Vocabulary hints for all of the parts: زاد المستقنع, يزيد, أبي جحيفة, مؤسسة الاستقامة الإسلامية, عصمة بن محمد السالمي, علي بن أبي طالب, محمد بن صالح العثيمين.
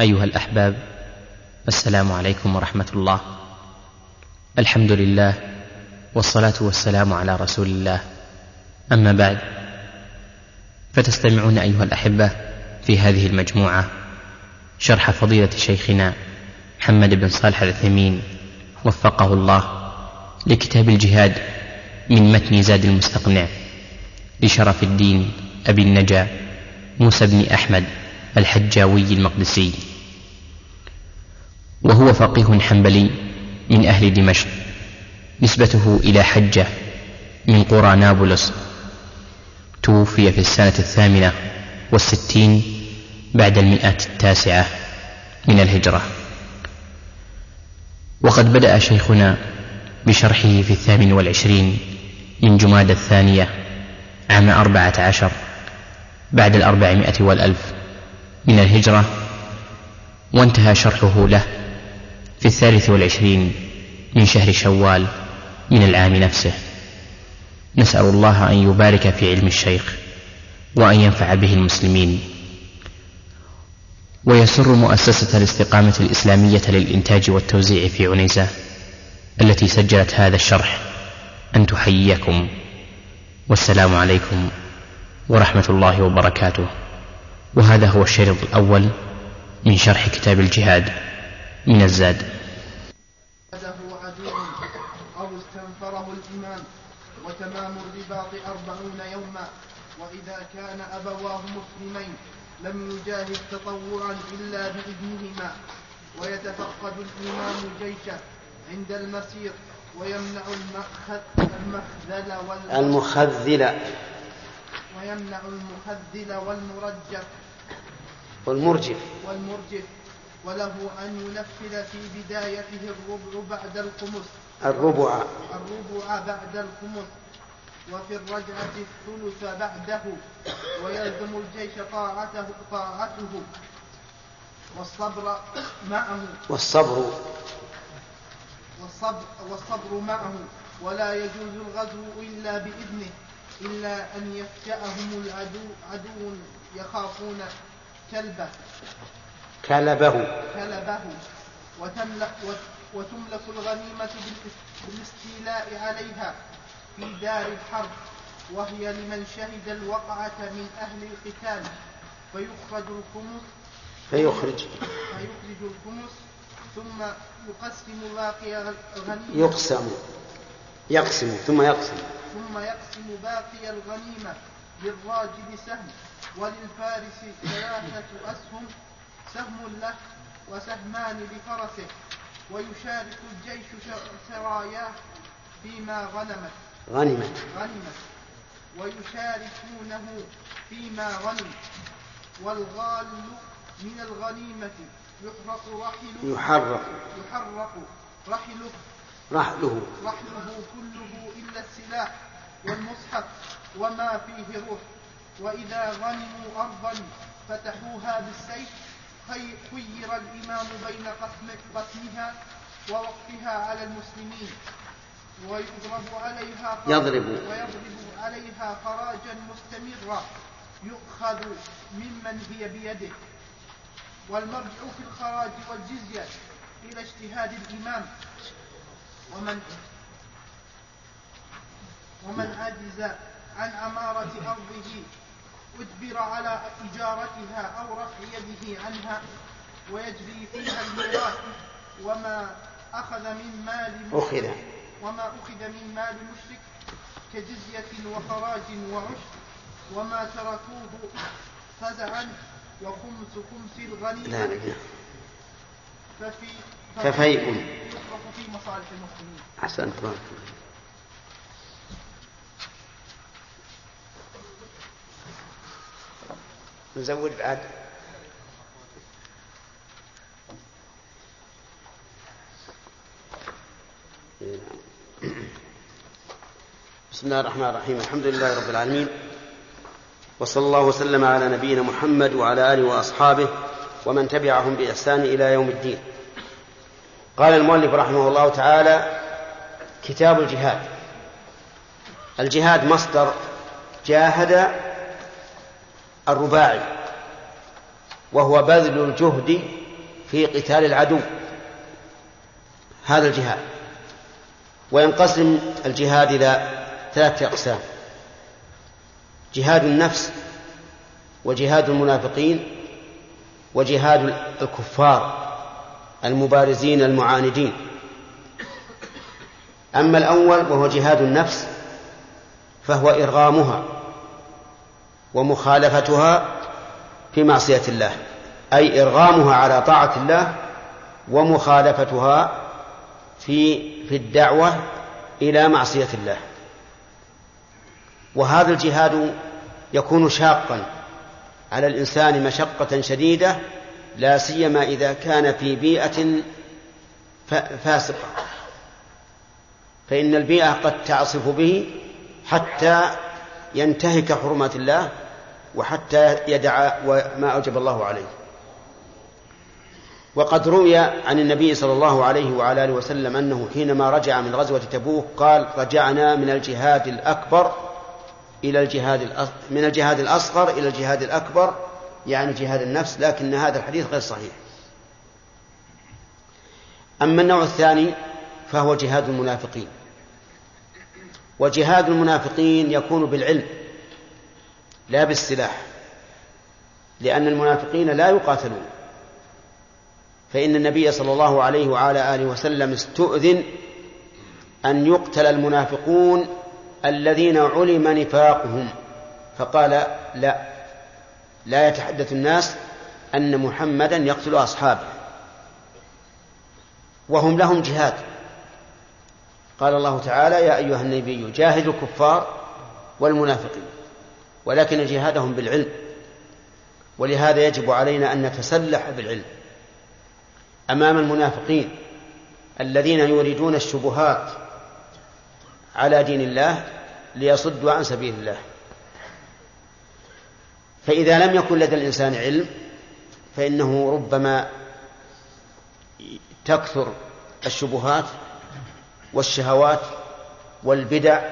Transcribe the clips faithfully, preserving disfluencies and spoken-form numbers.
أيها الأحباب، السلام عليكم ورحمة الله. الحمد لله والصلاة والسلام على رسول الله، أما بعد، فتستمعون أيها الأحبة في هذه المجموعة شرح فضيلة شيخنا محمد بن صالح العثيمين وفقه الله لكتاب الجهاد من متن زاد المستقنع لشرف الدين أبي النجا موسى بن أحمد الحجاوي المقدسي، وهو فقيه حنبلي من أهل دمشق، نسبته إلى حجة من قرى نابلس، توفي في السنة الثامنة والستين بعد المئة التاسعة من الهجرة. وقد بدأ شيخنا بشرحه في الثامن والعشرين من جمادى الثانية عام أربعة عشر بعد الأربعمائة والألف من الهجرة، وانتهى شرحه له في الثالث والعشرين من شهر شوال من العام نفسه. نسأل الله أن يبارك في علم الشيخ وأن ينفع به المسلمين. ويسر مؤسسة الاستقامة الإسلامية للإنتاج والتوزيع في عنيزة التي سجلت هذا الشرح أن تحييكم، والسلام عليكم ورحمة الله وبركاته. وهذا هو الشريط الأول من شرح كتاب الجهاد من الزاد. هذا هو عدو أو استنفره الإيمان، وتمام الرباط أربعون يوما، وإذا كان أبواه مسلمين لم يجاهد تطوعا إلا بإذنهما، ويتفقد الإمام جيشه عند المسير، ويمنع المخذل والمخذل ويمنع المخذل والمرجف والمرجف والمرجف وله أن ينفذ في بدايته الربع بعد الخمس الربع الربع بعد الخمس، وفي الرجعة الثلث بعده، ويلزم الجيش طاعته طاعته والصبر معه والصبر والصبر والصبر معه، ولا يجوز الغزو إلا بإذنه، إلا أن يفجأهم العدو عدو يخافون كلبه كلبه كلبه وتملك وتملك الغنيمة بالاستيلاء عليها في دار الحرب، وهي لمن شهد الوقعة من أهل القتال، فيخرج الخمس فيخرج فيخرج الخمس ثم يقسم باقي الغنيمة يقسم يقسم ثم يقسم ثم يقسم باقي الغنيمة للراجل سهم، وللفارس ثلاثة أسهم، سهم له وسهمان لفرسه، ويشارك الجيش سراياه فيما غنمت غنمت غنمت ويشاركونه فيما غنم، والغال من الغنيمة يحرق رحله يحرق يحرق رحله رحله رحله كله إلا السلاح والمصحف وما فيه روح، وإذا غنموا أرضا فتحوها بالسيف، خير الإمام بين قسمها ووقفها على المسلمين، ويضرب عليها يضرب ويضرب عليها خراجا مستمرا يؤخذ ممن هي بيده، والمرجع في الخراج والجزية إلى اجتهاد الإمام، ومن ومن عجز عن أمارة أرضه أجبر على إجارتها أو رفع يده عنها، ويجري فيها الميراث، وما أخذ من مال مشرك وما أخذ من مال مشرك كجزية وخراج وعشر، وما تركوه فزعا وخمس خمس الغنيمة ففي ففيء يصرف في مصالح المسلمين. أحسنت. نزود بعد. بسم الله الرحمن الرحيم، الحمد لله رب العالمين، وصلى الله وسلم على نبينا محمد وعلى آله وأصحابه ومن تبعهم بإحسان إلى يوم الدين. قال المؤلف رحمه الله تعالى: كتاب الجهاد. الجهاد مصدر جاهد الرباعي، وهو بذل الجهد في قتال العدو هذا الجهاد. وينقسم الجهاد إلى ثلاثة أقسام: جهاد النفس، وجهاد المنافقين، وجهاد الكفار المبارزين المعاندين. أما الأول وهو جهاد النفس فهو إرغامها ومخالفتها في معصية الله، أي إرغامها على طاعة الله ومخالفتها في في الدعوة إلى معصية الله. وهذا الجهاد يكون شاقا على الإنسان مشقة شديدة، لا سيما إذا كان في بيئة فاسقة، فإن البيئة قد تعصف به حتى ينتهك حرمات الله وحتى يدعى وما أوجب الله عليه. وقد روي عن النبي صلى الله عليه وعلى آله وسلم أنه حينما رجع من غزوة تبوك قال: رجعنا من الجهاد الأكبر إلى الجهاد الأصغر، من الجهاد الأصغر إلى الجهاد الأكبر، يعني جهاد النفس. لكن هذا الحديث غير صحيح. أما النوع الثاني فهو جهاد المنافقين، وجهاد المنافقين يكون بالعلم لا بالسلاح، لأن المنافقين لا يقاتلون، فإن النبي صلى الله عليه وعلى آله وسلم استؤذن أن يقتل المنافقون الذين علم نفاقهم، فقال: لا لا يتحدث الناس أن محمدا يقتل أصحابه، وهم لهم جهاد. قال الله تعالى: يا أيها النبي جاهد الكفار والمنافقين، ولكن جهادهم بالعلم. ولهذا يجب علينا أن نتسلح بالعلم أمام المنافقين الذين يريدون الشبهات على دين الله ليصدوا عن سبيل الله. فإذا لم يكن لدى الإنسان علم فإنه ربما تكثر الشبهات والشهوات والبدع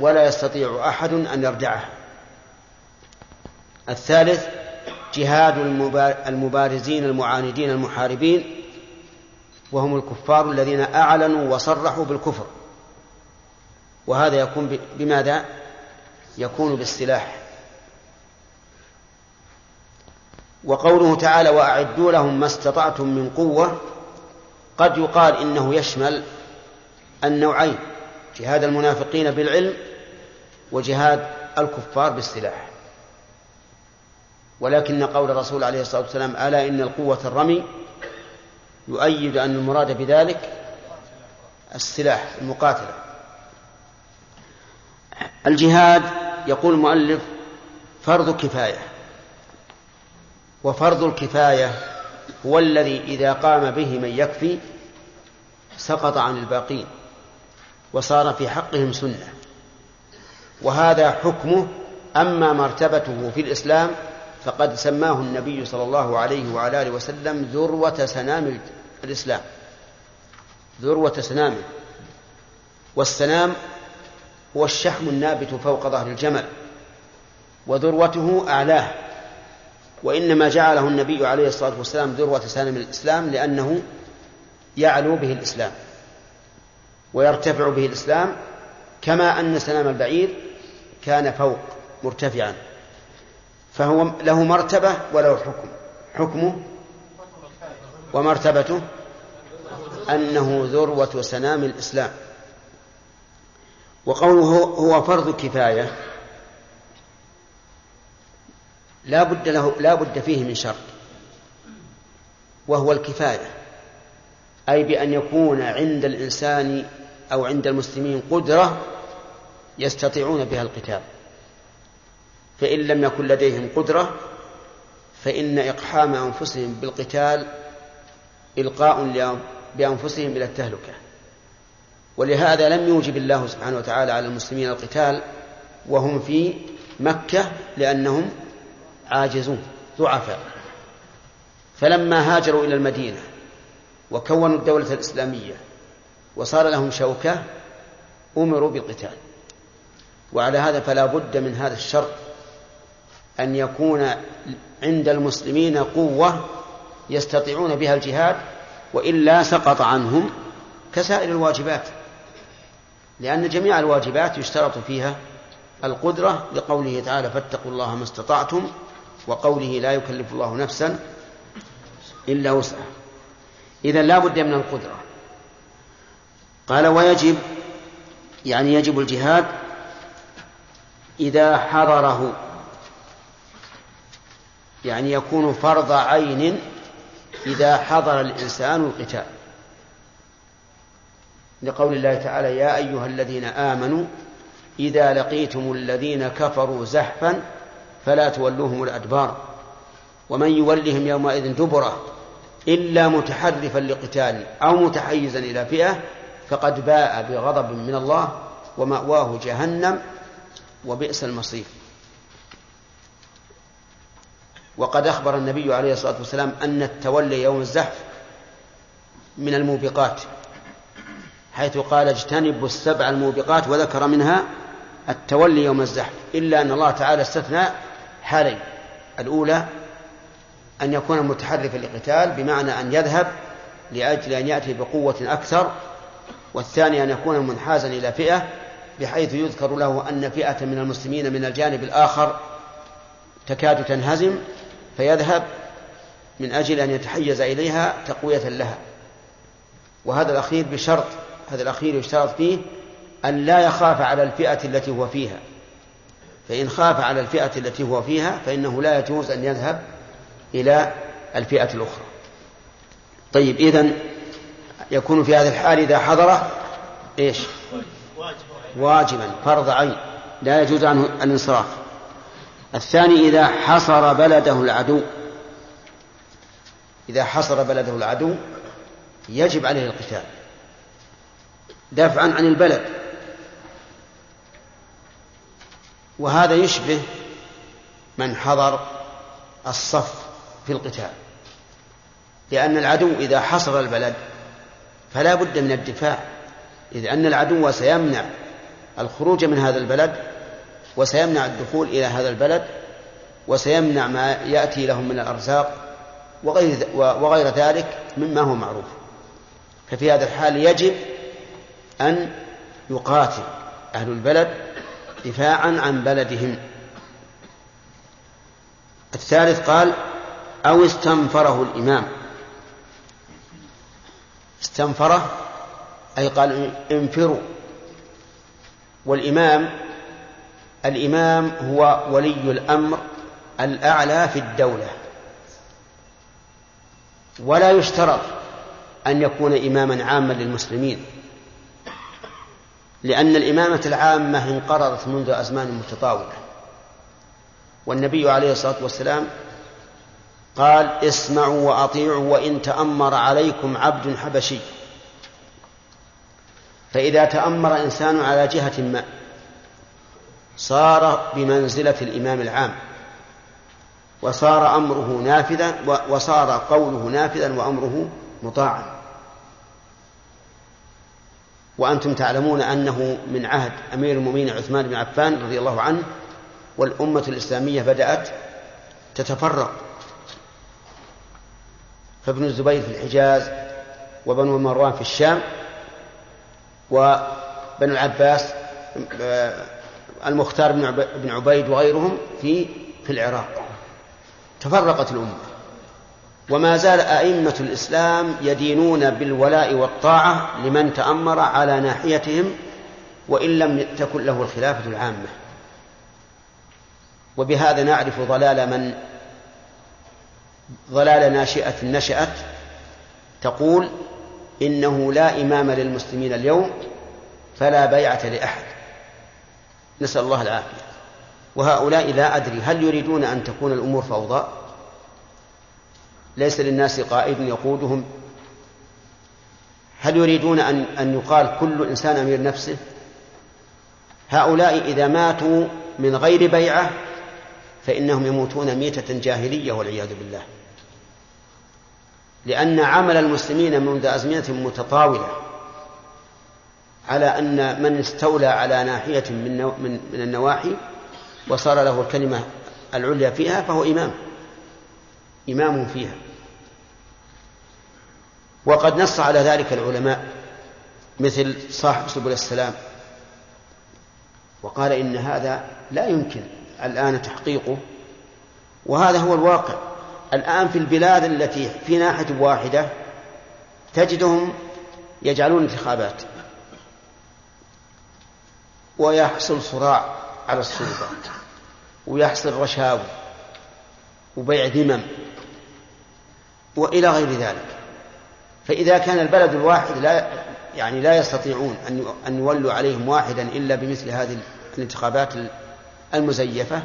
ولا يستطيع أحد أن يردعها. الثالث جهاد المبارزين المعاندين المحاربين، وهم الكفار الذين أعلنوا وصرحوا بالكفر، وهذا يكون بماذا؟ يكون بالسلاح. وقوله تعالى: وأعدوا لهم ما استطعتم من قوة، قد يقال إنه يشمل النوعين: جهاد المنافقين بالعلم وجهاد الكفار بالسلاح. ولكن قول الرسول عليه الصلاة والسلام: ألا إن القوة الرمي، يؤيد أن المراد بذلك السلاح المقاتلة. الجهاد يقول المؤلف فرض كفاية، وفرض الكفاية هو الذي إذا قام به من يكفي سقط عن الباقين وصار في حقهم سنة، وهذا حكمه. أما مرتبته في الإسلام فقد سماه النبي صلى الله عليه وعلى آله وسلم ذروة سنام الإسلام، ذروة سنامه. والسنام هو الشحم النابت فوق ظهر الجمل، وذروته أعلاه، وإنما جعله النبي عليه الصلاة والسلام ذروة سنام الإسلام لأنه يعلو به الإسلام ويرتفع به الإسلام، كما أن سنام البعير كان فوق مرتفعا، فهو له مرتبة وله حكم. حكمه ومرتبته أنه ذروة سنام الإسلام. وقوله هو فرض كفاية، لا بد له لا بد فيه من شرط، وهو الكفاية، أي بأن يكون عند الإنسان أو عند المسلمين قدرة يستطيعون بها القتال. فإن لم يكن لديهم قدرة فإن إقحام أنفسهم بالقتال إلقاء بأنفسهم إلى التهلكة. ولهذا لم يوجب الله سبحانه وتعالى على المسلمين القتال وهم في مكة، لأنهم عاجزون ضعفاء. فلما هاجروا إلى المدينة وكونوا الدولة الإسلامية وصار لهم شوكة أمروا بالقتال. وعلى هذا فلا بد من هذا الشرط، أن يكون عند المسلمين قوة يستطيعون بها الجهاد، وإلا سقط عنهم كسائر الواجبات، لأن جميع الواجبات يشترط فيها القدرة، لقوله تعالى فاتقوا الله ما استطعتم، وقوله لا يكلف الله نفسا إلا وسعها. إذن لا بد من القدرة. قال ويجب، يعني يجب الجهاد إذا حرره، يعني يكون فرض عين إذا حضر الإنسان القتال، لقول الله تعالى يا أيها الذين آمنوا إذا لقيتم الذين كفروا زحفا فلا تولوهم الأدبار ومن يولهم يومئذ دبره إلا متحرفا لقتال أو متحيزا إلى فئة فقد باء بغضب من الله ومأواه جهنم وبئس المصير. وقد أخبر النبي عليه الصلاة والسلام أن التولي يوم الزحف من الموبقات، حيث قال اجتنبوا السبع الموبقات، وذكر منها التولي يوم الزحف، إلا أن الله تعالى استثنى حالين: الأولى أن يكون متحرفا للقتال، بمعنى أن يذهب لأجل أن يأتي بقوة أكثر، والثاني أن يكون منحازا إلى فئة بحيث يذكر له أن فئة من المسلمين من الجانب الآخر تكاد تنهزم فيذهب من أجل أن يتحيز إليها تقوية لها. وهذا الأخير بشرط، هذا الأخير يشترط فيه أن لا يخاف على الفئة التي هو فيها، فإن خاف على الفئة التي هو فيها فإنه لا يجوز أن يذهب إلى الفئة الأخرى. طيب، إذن يكون في هذا الحال إذا حضره إيش؟ واجبا فرض عين، لا يجوز عنه الانصراف. الثاني إذا حصر بلده العدو، إذا حصر بلده العدو يجب عليه القتال دفعا عن البلد، وهذا يشبه من حضر الصف في القتال، لأن العدو إذا حصر البلد فلا بد من الدفاع، إذ أن العدو سيمنع الخروج من هذا البلد وسيمنع الدخول إلى هذا البلد وسيمنع ما يأتي لهم من الأرزاق وغير, وغير ذلك مما هو معروف. ففي هذا الحال يجب أن يقاتل أهل البلد دفاعا عن بلدهم. الثالث قال أو استنفره الإمام، استنفره أي قال انفروا. والإمام، الإمام هو ولي الأمر الأعلى في الدولة، ولا يشترط أن يكون إماما عاما للمسلمين، لأن الإمامة العامة انقرضت منذ أزمان متطاولة، والنبي عليه الصلاة والسلام قال اسمعوا وأطيعوا وإن تأمر عليكم عبد حبشي. فإذا تأمر إنسان على جهة ما صار بمنزلة الإمام العام، وصار أمره نافذا، وصار قوله نافذا وأمره مطاعا. وأنتم تعلمون أنه من عهد أمير المؤمنين عثمان بن عفان رضي الله عنه والأمة الإسلامية بدأت تتفرق، فابن الزبير في الحجاز، وبنو مروان في الشام، وبنو العباس المختار بن عبيد وغيرهم في في العراق. تفرقت الأمة، وما زال أئمة الإسلام يدينون بالولاء والطاعة لمن تأمر على ناحيتهم وإن لم تكن له الخلافة العامة. وبهذا نعرف ضلال من ضلال ناشئة نشأت تقول إنه لا إمام للمسلمين اليوم فلا بيعة لأحد، نسأل الله العافية. وهؤلاء لا أدري هل يريدون أن تكون الأمور فوضى، ليس للناس قائد يقودهم، هل يريدون أن, أن يقال كل إنسان أمير نفسه؟ هؤلاء إذا ماتوا من غير بيعة فإنهم يموتون ميتة جاهلية والعياذ بالله، لأن عمل المسلمين منذ أزمنة متطاولة على أن من استولى على ناحية من النواحي وصار له الكلمة العليا فيها فهو إمام، إمام فيها، وقد نص على ذلك العلماء مثل صاحب سبل السلام، وقال إن هذا لا يمكن الآن تحقيقه، وهذا هو الواقع الآن في البلاد التي في ناحية واحدة تجدهم يجعلون انتخابات ويحصل صراع على السلطة ويحصل رشاوى وبيع ذمم وإلى غير ذلك. فإذا كان البلد الواحد لا يعني لا يستطيعون أن يولوا عليهم واحدا إلا بمثل هذه الانتخابات المزيفة،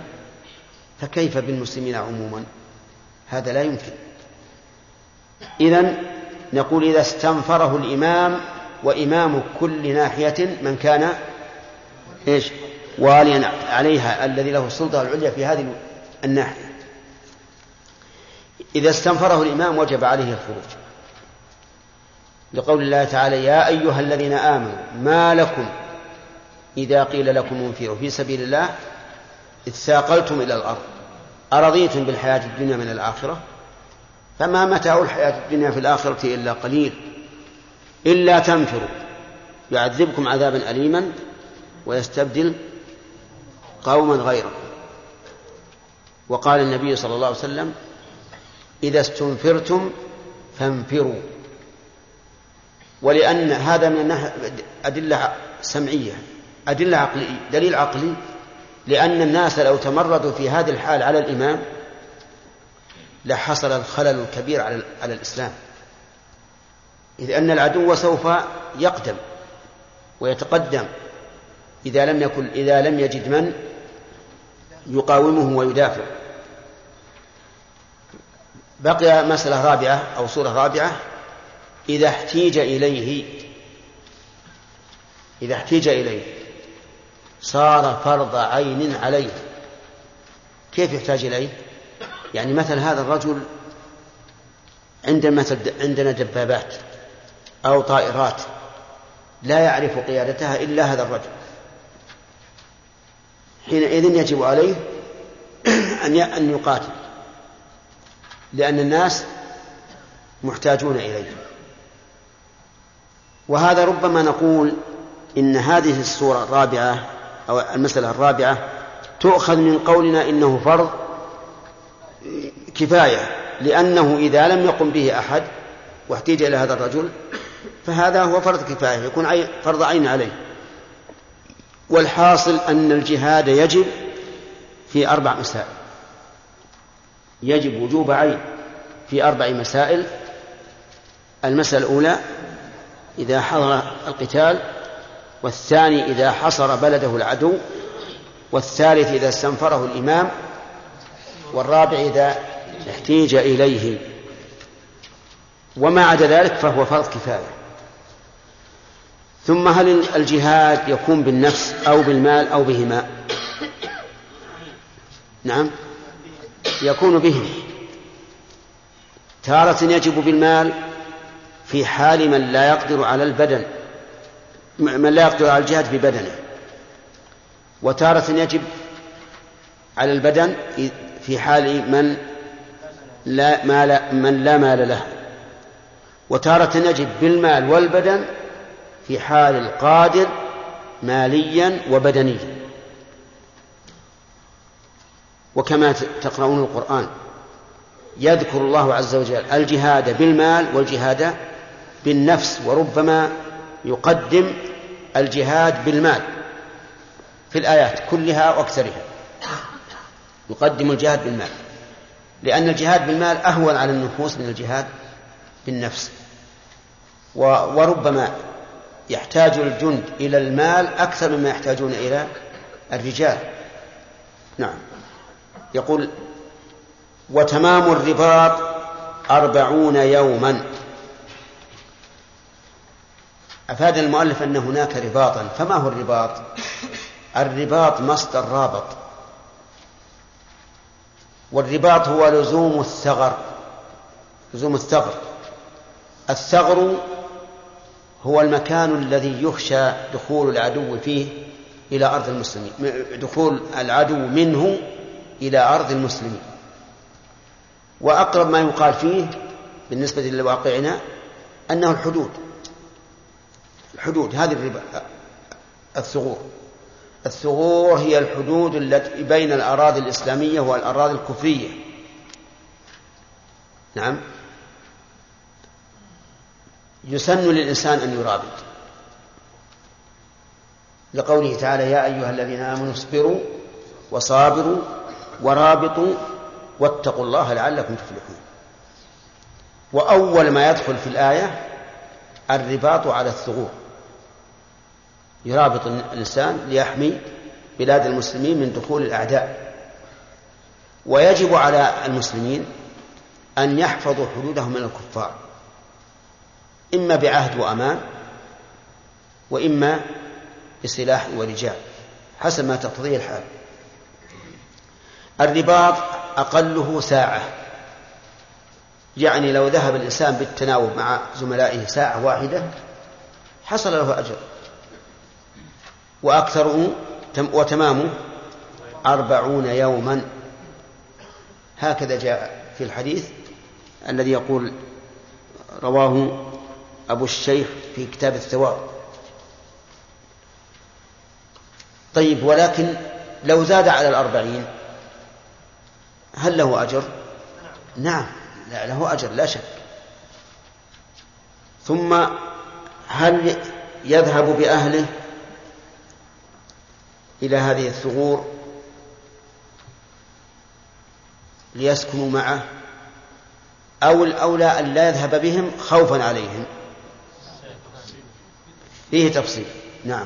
فكيف بالمسلمين عموما؟ هذا لا يمكن. إذن نقول إذا استنفره الإمام، وإمام كل ناحية من كان إيش واليا عليها الذي له السلطة العليا في هذه الناحية، إذا استنفره الإمام وجب عليه الخروج، لقول الله تعالى: يا أيها الذين آمنوا ما لكم إذا قيل لكم انفروا في سبيل الله اتثاقلتم إلى الأرض أرضيتم بالحياة الدنيا من الآخرة فما متاع الحياة الدنيا في الآخرة إلا قليل، إلا تنفروا يعذبكم عذابا أليما ويستبدل قوما غيركم. وقال النبي صلى الله عليه وسلم: إذا استنفرتم فانفروا. ولأن هذا من أدلة سمعية، أدلة عقلية، دليل عقلي، لأن الناس لو تمردوا في هذه الحال على الإمام لحصل الخلل الكبير على على الإسلام، إذ أن العدو سوف يقدم ويتقدم إذا لم يكن إذا لم يجد من يقاومه ويدافع. بقي مسألة رابعة أو صورة رابعة: إذا احتيج إليه، إذا احتيج إليه صار فرض عين عليه. كيف يحتاج إليه؟ يعني مثل هذا الرجل عندما عندنا دبابات أو طائرات لا يعرف قيادتها إلا هذا الرجل، حينئذ يجب عليه أن يقاتل لأن الناس محتاجون إليه. وهذا ربما نقول إن هذه الصورة الرابعة أو المسألة الرابعة تؤخذ من قولنا إنه فرض كفاية، لأنه إذا لم يقم به أحد واحتاج إلى هذا الرجل فهذا هو فرض كفاية، يكون فرض عين عليه. والحاصل أن الجهاد يجب في أربع مسائل، يجب وجوب عين في أربع مسائل. المسألة الأولى إذا حضر القتال، والثاني إذا حصر بلده العدو، والثالث إذا استنفره الإمام، والرابع إذا احتيج إليه. وما عدا ذلك فهو فرض كفاية. ثم هل الجهاد يكون بالنفس أو بالمال أو بهما؟ نعم، يكون بهما. تارة يجب بالمال في حال من لا يقدر على البدن، من لا يقدر على الجهاد في بدنه، وتارة يجب على البدن في حال من لا مال, من لا مال له، وتارة يجب بالمال والبدن في حال القادر ماليا وبدنيا. وكما تقرؤون القرآن يذكر الله عز وجل الجهاد بالمال والجهاد بالنفس، وربما يقدم الجهاد بالمال في الآيات كلها وأكثرها، يقدم الجهاد بالمال لأن الجهاد بالمال أهون على النفوس من الجهاد بالنفس. وربما يحتاج الجند إلى المال أكثر مما يحتاجون إلى الرجال. نعم، يقول: وتمام الرباط أربعون يوما. أفاد المؤلف أن هناك رباطا، فما هو الرباط؟ الرباط مصدر رابط، والرباط هو لزوم الثغر، لزوم الثغر. الثغر هو المكان الذي يخشى دخول العدو فيه إلى أرض المسلمين، دخول العدو منه إلى أرض المسلمين. وأقرب ما يقال فيه بالنسبة لواقعنا أنه الحدود الحدود هذه الربا. الثغور الثغور هي الحدود التي بين الأراضي الإسلامية والأراضي الكفرية. نعم، يسن للإنسان أن يرابط، لقوله تعالى: يا أيها الذين آمنوا اصبروا وصابروا ورابطوا واتقوا الله لعلكم تفلحون. وأول ما يدخل في الآية الرباط على الثغور، يرابط الإنسان ليحمي بلاد المسلمين من دخول الأعداء. ويجب على المسلمين أن يحفظوا حدودهم من الكفار، إما بعهد وأمان، وإما بسلاح ورجال، حسب ما تقتضيه الحال. الرباط أقله ساعة، يعني لو ذهب الإنسان بالتناوب مع زملائه ساعة واحدة حصل له أجر، وأكثره وتمامه أربعون يوما. هكذا جاء في الحديث الذي يقول رواه أبو الشيخ في كتاب الثواب. طيب، ولكن لو زاد على الأربعين هل له أجر؟ نعم، لا له أجر لا شك. ثم هل يذهب بأهله إلى هذه الثغور ليسكنوا معه، أو الأولى أن لا يذهب بهم خوفا عليهم؟ فيه تفصيل. نعم،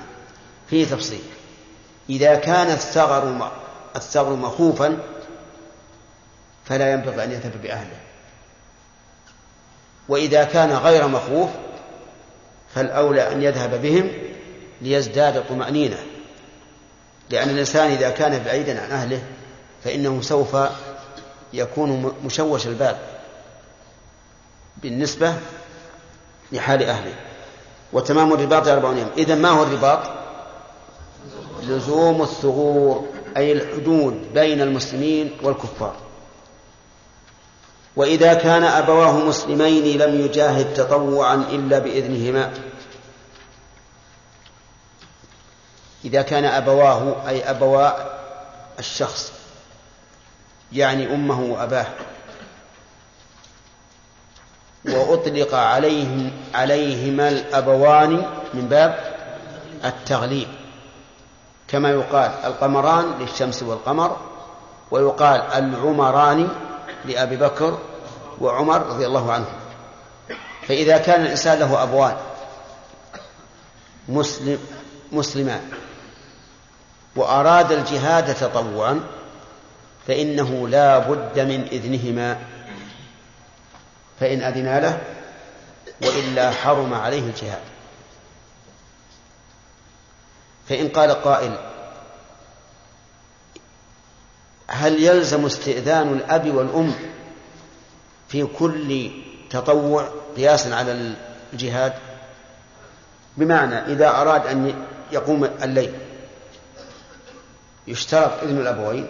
فيه تفصيل. إذا كان الثغر الثغر مخوفا فلا ينبغي أن يذهب بأهله، وإذا كان غير مخوف فالأولى أن يذهب بهم ليزداد طمأنينة، لأن الإنسان إذا كان بعيدا عن أهله فإنه سوف يكون مشوش البال بالنسبة لحال أهله. وتمام الرباط أربعون يوم. إذن ما هو الرباط؟ لزوم الثغور، أي الحدود بين المسلمين والكفار. وإذا كان أبواه مسلمين لم يجاهد تطوعا إلا بإذنهما. إذا كان أبواه أي أبواء الشخص، يعني أمه وأباه. وأطلق عليهم عليهما الأبوان من باب التغليب، كما يقال القمران للشمس والقمر، ويقال العمران لأبي بكر وعمر رضي الله عنهم. فإذا كان الإنسان له أبوان مسلم مسلمان وأراد الجهاد تطوعا فإنه لا بد من إذنهما، فإن أذنا له وإلا حرم عليه الجهاد. فإن قال قائل: هل يلزم استئذان الأب والأم في كل تطوع قياسا على الجهاد؟ بمعنى إذا أراد أن يقوم الليل يشترط إذن الأبوين،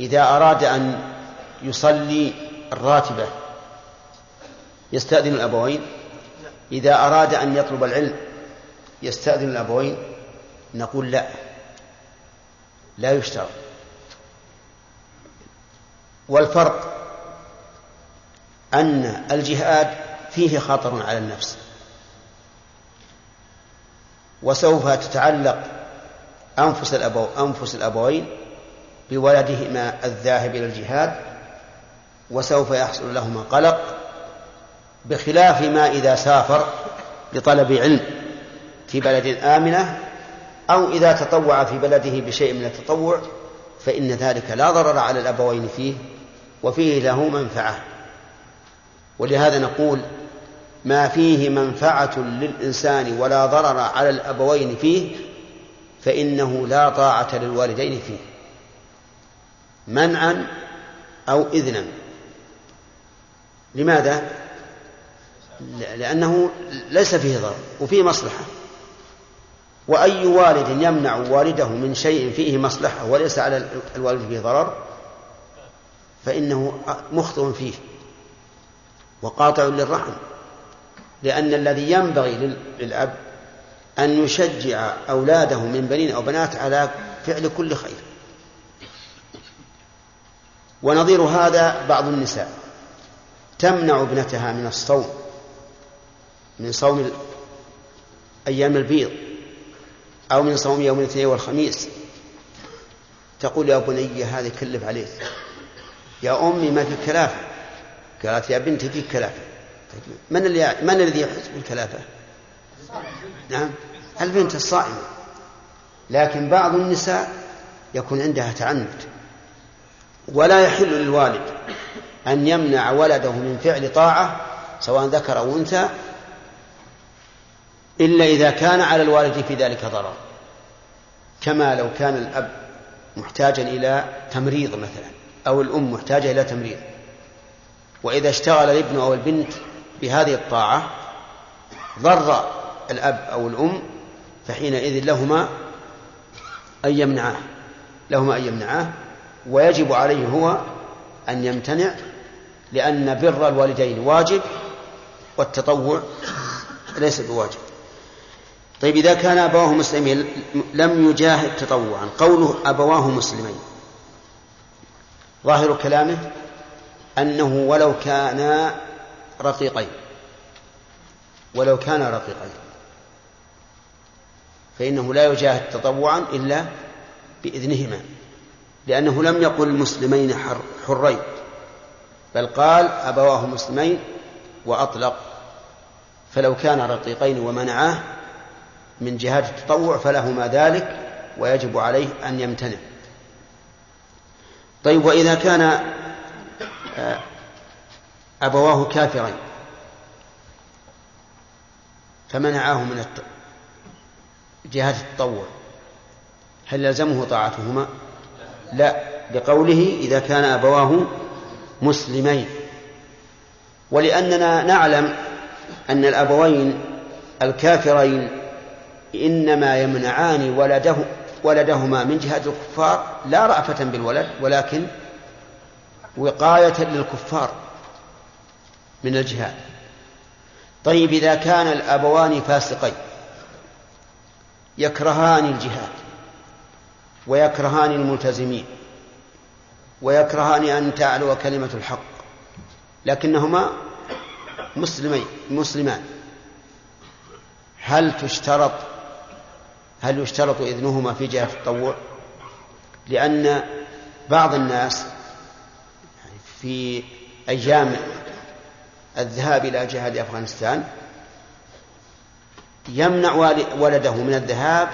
إذا أراد أن يصلي الراتبة يستأذن الأبوين، إذا أراد أن يطلب العلم يستأذن الأبوين. نقول لا، لا يشترط. والفرق أن الجهاد فيه خطر على النفس، وسوف تتعلق أنفس الأبو أنفس الأبوين بولدهما الذاهب إلى الجهاد، وسوف يحصل لهما قلق، بخلاف ما إذا سافر لطلب علم في بلد آمنة، أو إذا تطوع في بلده بشيء من التطوع، فإن ذلك لا ضرر على الأبوين فيه، وفيه له منفعة. ولهذا نقول: ما فيه منفعة للإنسان ولا ضرر على الأبوين فيه فإنه لا طاعة للوالدين فيه، منعا أو إذنا. لماذا؟ لأنه ليس فيه ضرر وفيه مصلحة. وأي والد يمنع والده من شيء فيه مصلحة وليس على الوالد فيه ضرر فإنه مخطئ فيه وقاطع للرحم لأن الذي ينبغي للأب أن يشجع أولاده من بنين أو بنات على فعل كل خير. ونظير هذا بعض النساء تمنع ابنتها من الصوم، من صوم أيام البيض أو من صوم يوم الاثنين والخميس، تقول يا بني هذا كلف عليك، يا أمي ما في كلافة، قالت يا بنتي فيك كلافة. من اللي من الذي يحس بالكلافة؟ نعم البنت الصائمة. لكن بعض النساء يكون عندها تعنت، ولا يحل للوالد أن يمنع ولده من فعل طاعة سواء ذكر أو أنثى إلا إذا كان على الوالد في ذلك ضرر، كما لو كان الأب محتاجا إلى تمريض مثلا أو الأم محتاجة إلى تمريض، وإذا اشتغل الابن أو البنت بهذه الطاعة ضر الأب أو الأم، فحينئذ لهما أن يمنعه لهما أن يمنعه ويجب عليه هو أن يمتنع، لأن بر الوالدين واجب والتطوع ليس بواجب. طيب إذا كان أبواه مسلمين لم يجاهد تطوعا، قوله أبواه مسلمين ظاهر كلامه أنه ولو كان رقيقين، ولو كان رقيقين فإنه لا يجاهد تطوعا إلا بإذنهما، لأنه لم يقل مسلمين حرين، بل قال أبواه مسلمين وأطلق، فلو كان رقيقين ومنعاه من جهاد التطوع فلهما ذلك ويجب عليه أن يمتنع. طيب وإذا كان أبواه كافرين فمنعاه من جهاد التطوع هل لزمه طاعتهما؟ لا، بقوله إذا كان أبواه مسلمين، ولأننا نعلم أن الأبوين الكافرين إنما يمنعان ولده ولدهما من جهاد الكفار لا رأفة بالولد، ولكن وقاية للكفار من الجهاد. طيب إذا كان الأبوان فاسقين يكرهان الجهاد ويكرهان الملتزمين ويكرهان أن تعلو كلمة الحق، لكنهما مسلمين مسلمان، هل تشترط هل يشترط إذنهما في جهة التطوع؟ لأن بعض الناس في أيام الذهاب إلى جهاد أفغانستان يمنع ولده من الذهاب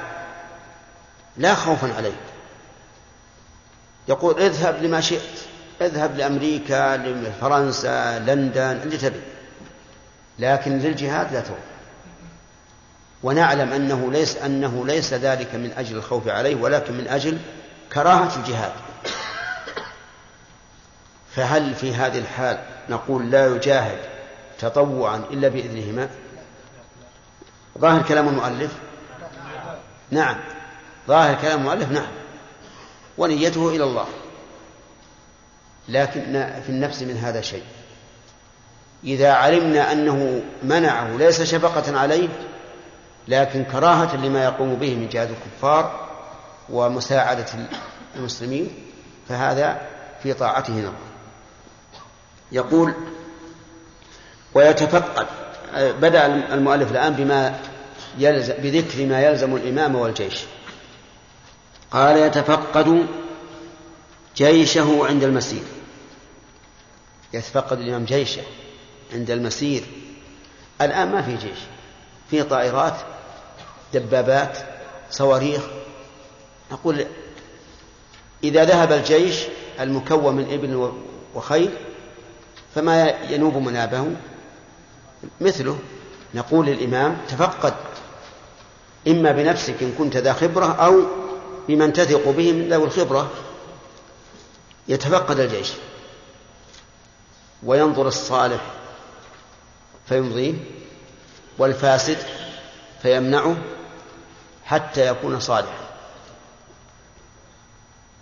لا خوفا عليه، يقول اذهب لما شئت، اذهب لأمريكا لفرنسا لندن اللي تبي، لكن للجهاد لا تروح. ونعلم أنه ليس, أنه ليس ذلك من أجل الخوف عليه، ولكن من أجل كراهة الجهاد. فهل في هذه الحال نقول لا يجاهد تطوعا إلا بإذنهما؟ ظاهر كلام المؤلف نعم ظاهر كلام المؤلف نعم ونيته إلى الله، لكن في النفس من هذا شيء، إذا علمنا أنه منعه ليس شفقة عليه لكن كراهة لما يقوم به من جهاد الكفار ومساعدة المسلمين فهذا في طاعته نظر. يقول ويتفقد، بدأ المؤلف الآن بما يلزم بذكر ما يلزم الإمام والجيش. قال يتفقد جيشه عند المسير، يتفقد الإمام جيشه عند المسير. الآن ما في جيش، في طائرات دبابات صواريخ. نقول إذا ذهب الجيش المكون من ابن وخيل فما ينوب منابه مثله، نقول للإمام تفقد إما بنفسك إن كنت ذا خبرة أو بمن تثق به من ذوي الخبرة. يتفقد الجيش وينظر الصالح فيمضيه والفاسد فيمنعه حتى يكون صالحا.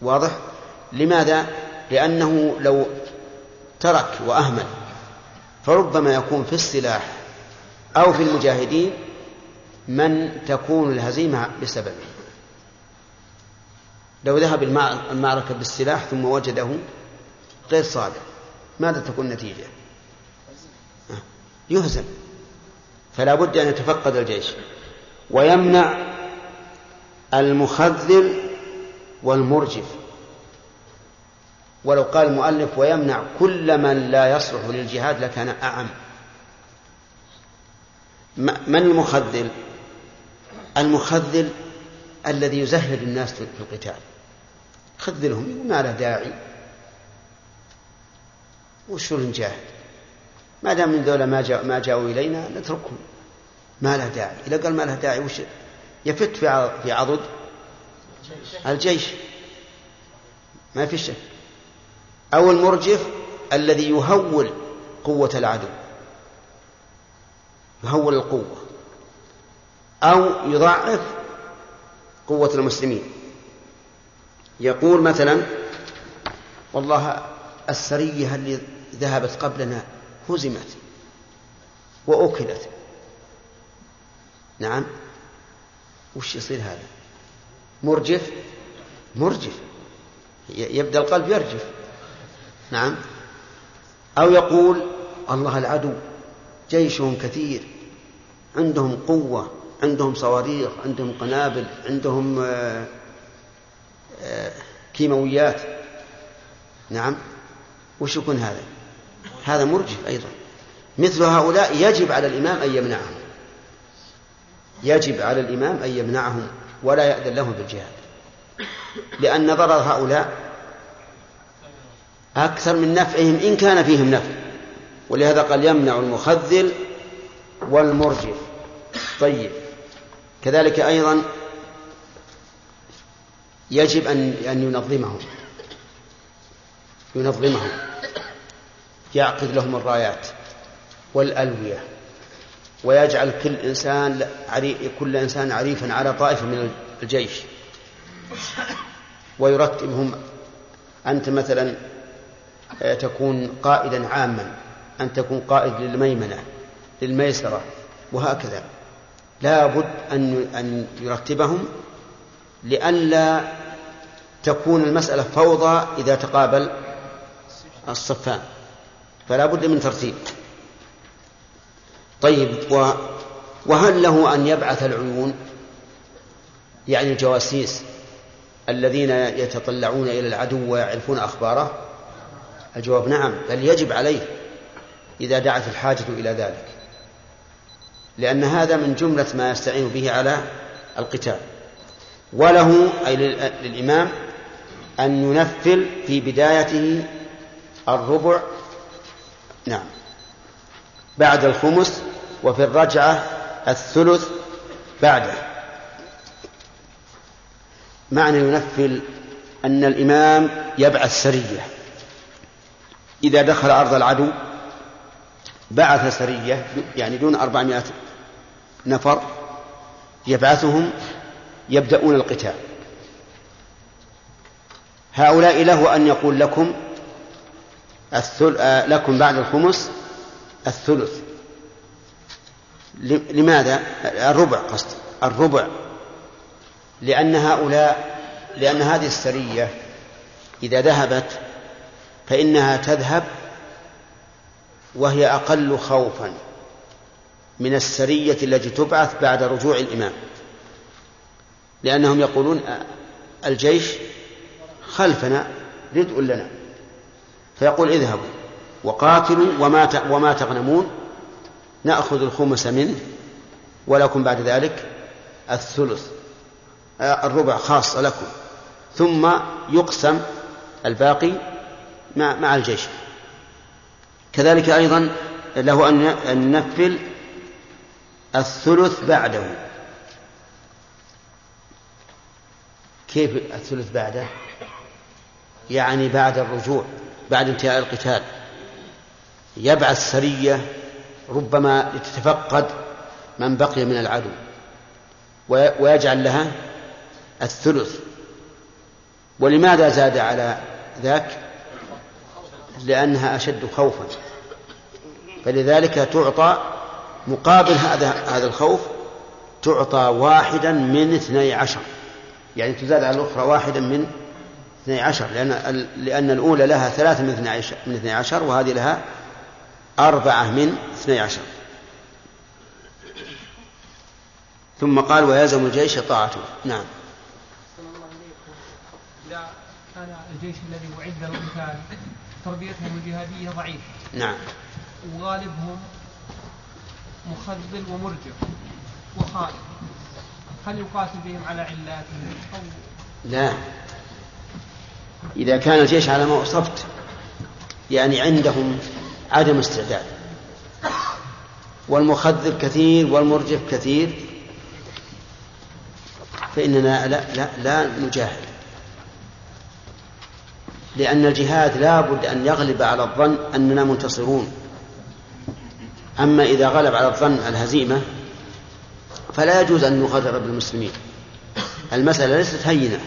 واضح؟ لماذا؟ لأنه لو ترك وأهمل فربما يكون في السلاح أو في المجاهدين من تكون الهزيمة بسببه. لو ذهب المعركة بالسلاح ثم وجده غير صالح ماذا تكون النتيجة؟ يهزم. فلا بد أن يتفقد الجيش. ويمنع المخذل والمرجف. ولو قال المؤلف ويمنع كل من لا يصلح للجهاد لكان أعم. من المخذل؟ المخذل الذي يزهد الناس في القتال، خذلهم يقول ما له داعي وشو نجاهد، ما دام من ذولا ما جاء ما جاءوا إلينا نتركهم، ما له داعي. إذا قال ما له داعي وش يفت في عضد الجيش ما في شك. أو المرجف الذي يهول قوة العدو، يهول القوة أو يضعف قوة المسلمين. يقول مثلا والله السرية اللي ذهبت قبلنا هزمت وأكلت. نعم، وش يصير هذا؟ مرجف مرجف يبدأ القلب يرجف. نعم. أو يقول الله العدو جيشهم كثير، عندهم قوة، عندهم صواريخ، عندهم قنابل، عندهم آآ آآ كيماويات. نعم، وش يكون هذا؟ هذا مرجف أيضا. مثل هؤلاء يجب على الإمام أن يمنعهم، يجب على الإمام أن يمنعهم ولا يأذن لهم بالجهاد، لأن ضرر هؤلاء أكثر من نفعهم إن كان فيهم نفع. ولهذا قال يمنع المخذل والمرجف. طيب، كذلك أيضا يجب أن أن ينظمهم ينظمهم يعقد لهم الرايات والألوية، ويجعل كل إنسان كل إنسان عريفا على طائفة من الجيش، ويرتبهم. أنت مثلا تكون قائدا عاما، أن تكون قائد للميمنة للميسرة، وهكذا. لا بد أن يرتبهم لئلا تكون المسألة فوضى إذا تقابل الصفان، فلا بد من ترتيب. طيب، وهل له أن يبعث العيون، يعني الجواسيس الذين يتطلعون إلى العدو ويعرفون أخباره؟ الجواب نعم، بل يجب عليه إذا دعت الحاجة إلى ذلك، لأن هذا من جملة ما يستعين به على القتال. وله أي للإمام أن ينفل في بدايته الربع، نعم، بعد الخمس، وفي الرجعة الثلث بعده. معنى ينفل أن الإمام يبعث سرية إذا دخل أرض العدو، بعث سرية يعني دون أربعمائة نفر، يبعثهم يبدأون القتال. هؤلاء له أن يقول لكم الثل... لكم بعد الخمس الثلث. لماذا الربع؟ قصد الربع لأن هؤلاء لأن هذه السرية إذا ذهبت فإنها تذهب وهي أقل خوفا من السرية التي تبعث بعد رجوع الإمام، لأنهم يقولون الجيش خلفنا ردء لنا، فيقول اذهبوا وقاتلوا وما تغنمون نأخذ الخمس منه ولكم بعد ذلك الثلث، الربع خاص لكم، ثم يقسم الباقي مع الجيش. كذلك أيضا له أن ينفل الثلث بعده. كيف الثلث بعده؟ يعني بعد الرجوع، بعد انتهاء القتال يبعث سرية ربما لتتفقد من بقي من العدو، ويجعل لها الثلث. ولماذا زاد على ذاك؟ لأنها أشد خوفا، فلذلك تعطى مقابل هذا هذا الخوف تعطى واحدا من اثني عشر، يعني تزاد على الأخرى واحدا من اثني عشر، لأن, لأن الأولى لها ثلاثة من اثني عشر, من اثني عشر وهذه لها أربعة من اثني عشر. ثم قال ويلزم الجيش طاعته. نعم. إذا كان الجيش الذي وعد له الإمكان تربيتهم الجهادية ضعيفة، نعم، وغالبهم مخذل ومرجع وخالف، هل يقاتل بهم على علاتهم؟ لا، إذا كان الجيش على ما وصفت يعني عندهم عدم استعداد، والمخذل كثير والمرجف كثير، فإننا لا, لا, لا نجاهد، لأن الجهاد لا بد أن يغلب على الظن أننا منتصرون. أما إذا غلب على الظن الهزيمة فلا يجوز أن نغادر بالمسلمين. المسألة ليست هينة،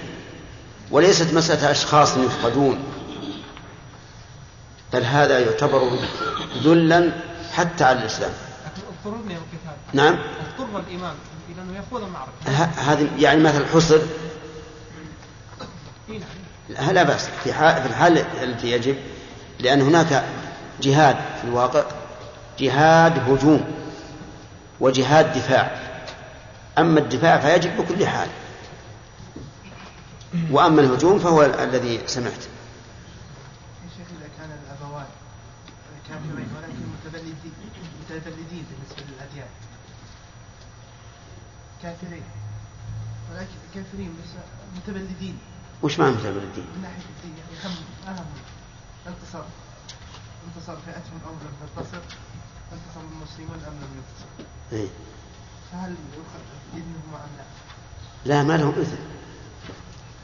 وليست مسألة أشخاص يفقدون، بل هذا يعتبر ذلا حتى على الإسلام. نعم. اضطر الإمام إلى أنه يخوض المعركة. هذه يعني مثل حصر، لا بأس في الحال التي يجب، لأن هناك جهاد في الواقع، جهاد هجوم وجهاد دفاع. أما الدفاع فيجب بكل حال، وأما الهجوم فهو الذي سمعت. يا شيخ إذا كان الأبوات كافرين ولكن متبلدين متبلدين بالنسبة للأديان، كافرين ولكن كافرين بس متبلدين. وش معنى متبلدين؟ من ناحية الدين أهم انتصار، انتصار فئتهم أو لم تنتصر، انتصر المسلمون أم لم ينتصر. إيه. فهل يؤخذ دينهم أم لا؟ لا، ما لهم إذن.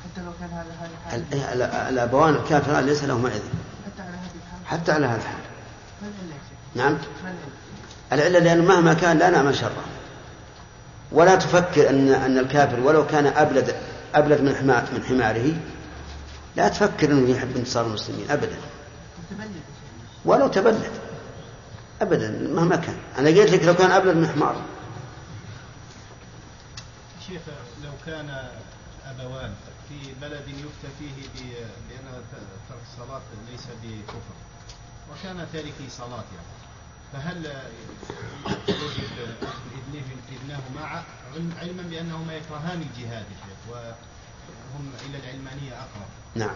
حتى لو كان هذا الحال. الأبوان الكافران ليس لهم إذن. حتى على هذه الحال. حتى على هذا الحال. ما العلة؟ نعم. ما العلة؟ العلة لأن مهما كان لا نعم شره، ولا تفكر أن أن الكافر ولو كان أبلد أبلد من حمار من حماره، لا تفكر أنه يحب انتصار المسلمين أبدا، ولو تبلد أبدا مهما كان. أنا قلت لك لو كان أبلد من حمار. شيخ لو كان الأبوان في بلد يفتى فيه بأن ترك الصلاة ليس بكفر، وكان تاركي صلاة يعني، فهل يجب إذنه معه علما بأنهما يكرهان الجهاد وهم إلى العلمانية أقرب؟ نعم.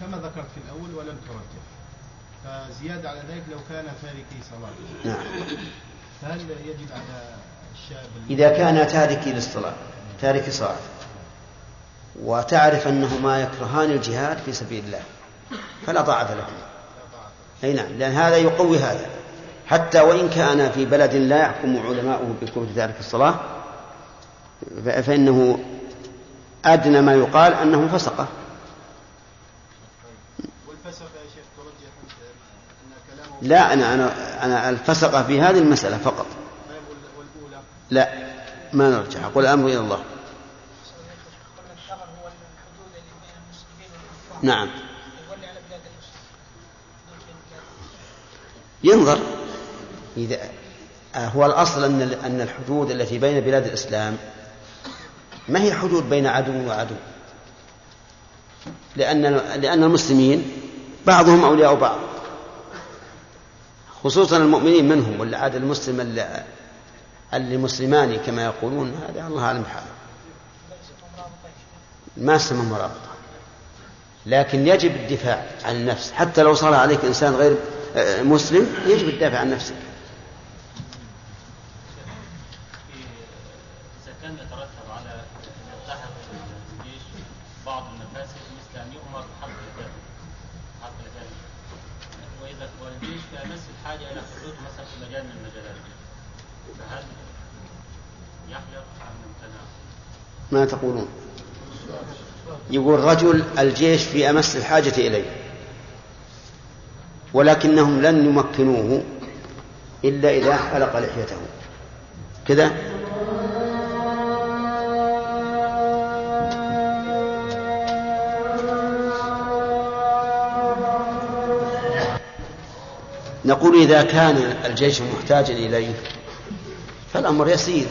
كما ذكرت في الأول ولم ترجح، فزيادة على ذلك لو كان تاركي صلاة. نعم. فهل يجب على الشاب إذا كان تاركي للصلاة، تاركي صلاة، وتعرف أنهما يكرهان الجهاد في سبيل الله فلا طاعة لهما. أي نعم، لأن هذا يقوي هذا، حتى وإن كان في بلد لا يحكم علماؤه بكفر تارك الصلاة، فإنه أدنى ما يقال أنه فسقه. والفسق يا شيخ ترجح أن كلامه؟ لا، أنا أنا أنا الفسقة في هذه المسألة فقط. والأولى؟ لا، ما نرجح، أقول الأمر إلى الله. نعم، ينظر. إذا هو الأصل أن الحدود التي بين بلاد الإسلام ما هي حدود بين عدو وعدو، لأن لأن المسلمين بعضهم أولياء بعض، خصوصا المؤمنين منهم، ولا عاد المسلم اللي, اللي مسلماني كما يقولون، هذا الله أعلم بحاله، ما اسمه مرابطة. لكن يجب الدفاع عن النفس، حتى لو صار عليك إنسان غير مسلم يجب الدفاع عن نفسك. إذا كان يترتب على التحق الجيش بعض المفاسد مثل أن يؤمر بحرب الكافر، حرب الكافر، وإذا والجيش في أمس الحاجة إلى حدود مثلا في مجال من المجالات، فهل يحلق عن الممتنع؟ ما تقولون؟ يقول رجل الجيش في أمس الحاجة إليه، ولكنهم لن يمكنوه إلا إذا حلق لحيته كذا. نقول إذا كان الجيش محتاجا إليه فالأمر يسير.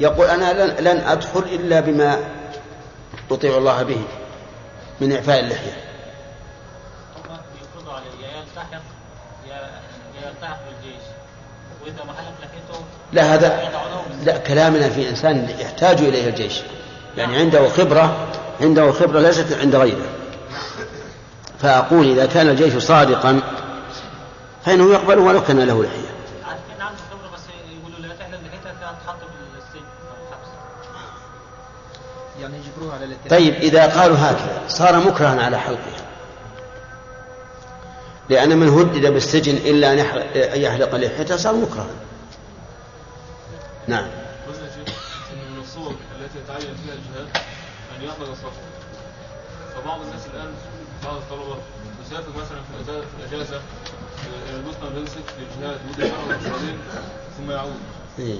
يقول أنا لن, لن أدخل إلا بما أطيع الله به من إعفاء اللحية. هم يفرضوا عليه يا يلتحق يا يلتحق بالجيش، وإذا ما حلق لحيته لا. هذا لا كلامنا في إنسان يحتاج إليه الجيش، يعني عنده خبرة عنده خبرة ليست عند غيره. فأقول إذا كان الجيش صادقا فإنه يقبل ولو كان له لحية. عارفين عنده خبرة بس يقولوا لا تحلق لحيتها تحط بالسجن والحبس، يعني يجبروها على الاتفاق. طيب إذا قالوا هكذا صار مكرها على حلقها، لأن من هدد بالسجن إلا أن يحلق لحيته صار مكرها. نعم. من الصور التي يتعين فيها الجهاد أن يأخذ الصفر. فبعض الناس الآن بعض الطلبة يسافر مثلا في الأجازة المصنع بنسك للجهاد مدة شهر وشهرين ثم يعود، هل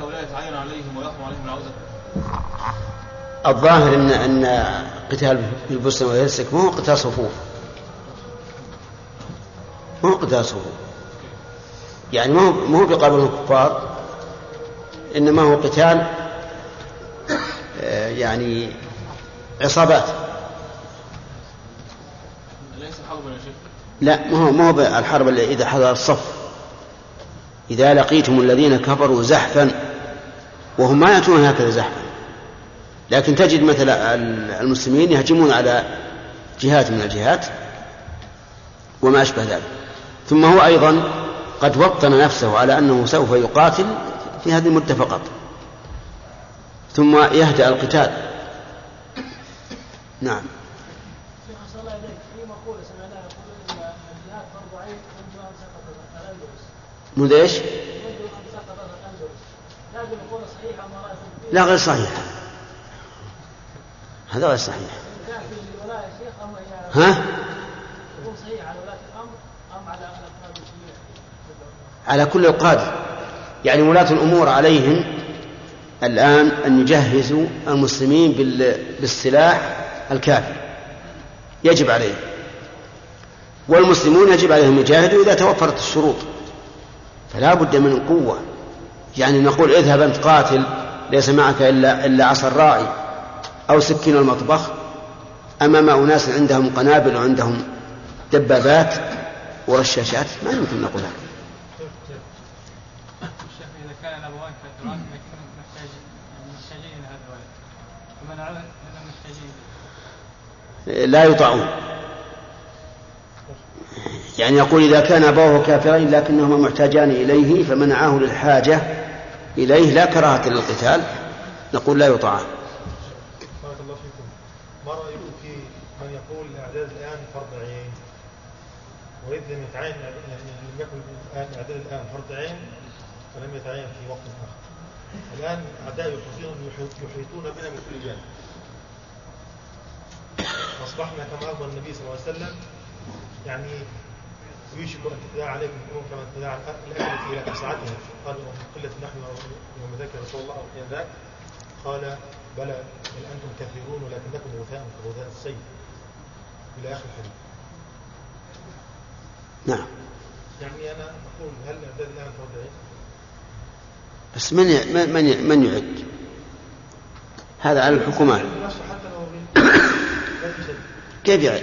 هؤلاء يتعين عليهم ويحرم عليهم العودة؟ الظاهر إن أن قتال البوسنة والهرسك مو قتال صفوف، مو قتال صفوف، يعني مو مو بقابل الكفار، إنما هو قتال يعني عصابات. لا ما هو الحرب اللي إذا حضر الصف، إذا لقيتم الذين كفروا زحفا، وهم ما يأتون هكذا زحفا، لكن تجد مثلا المسلمين يهجمون على جهات من الجهات وما أشبه ذلك. ثم هو أيضا قد وطن نفسه على أنه سوف يقاتل في هذه المدة فقط ثم يهدأ القتال. نعم. منذ ايش؟ لا غير صحيح، هذا غير صحيح. ها؟ على كل القادر، يعني ولاة الأمور عليهم الآن أن يجهزوا المسلمين بالسلاح الكافي، يجب عليهم، والمسلمون يجب عليهم يجاهدوا إذا توفرت الشروط. فلا بد من قوة، يعني نقول اذهب أنت قاتل ليس معك إلا, إلا عصا الراعي أو سكين المطبخ أمام أناس عندهم قنابل وعندهم دبابات ورشاشات، ما يمكن نقول هذا. إذا كان الأبوان كثيران محتاجين هذا الولد ومن عرض محتاجين لا يطعون، يعني يقول إذا كان أبوه كافرين لكنهما محتاجان إليه فمنعاه للحاجة إليه لا كراهة للقتال، نقول لا يطاع. بارك الله فيكم. ما رأيكم في من يقول الأعداد الآن فرض عين، وإذ لم يتعين لم يكن الأعداد الآن فرض عين فلم يتعين في وقت آخر، الآن أعداء يحيطون بنا من كل جانب، أصبحنا كما أمر النبي صلى الله عليه وسلم، يعني يوشك أن تتداعى عليكم الأمم كما تتداعى الأكلة إلى أسعادها، قالوا من قلة نحن ومن ذاك رسول الله أو قيل ذاك، قال بلى إن أنتم كثيرون ولكنكم غثاء كغثاء السيل إلى آخر الحديث. نعم. يعني أنا أقول هل أعداد الآن توضعين؟ بس من من من يعد؟ هذا على الحكومات. كيف يعد؟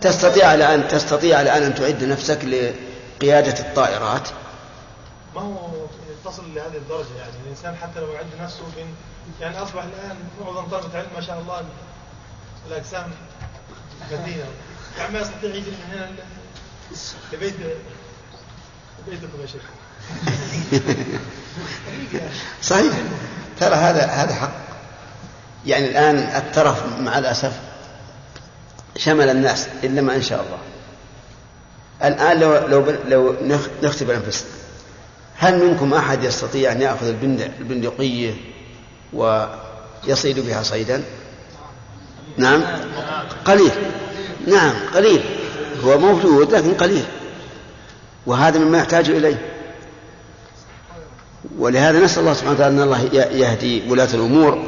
تستطيع الآن تستطيع الآن أن تعد نفسك لقيادة الطائرات؟ ما هو تصل لهذه الدرجة، يعني الإنسان حتى لو يعد نفسه بين، يعني أصبح الآن معظم طلبة علم ما شاء الله الأجسام كثيرة، يعني ما يستطيع يجري من هنا لبيت بيتكم يا شيخ. صحيح، ترى هذا هذا حق، يعني الآن الترف مع الأسف شمل الناس إلا ما إن شاء الله. الآن لو, لو, لو نختبر أنفسنا، هل منكم أحد يستطيع أن يأخذ البندقية ويصيد بها صيدا؟ نعم قليل، نعم قليل، هو موجود لكن قليل، وهذا مما يحتاج إليه. ولهذا نسأل الله سبحانه وتعالى أن الله يهدي ولاة الأمور،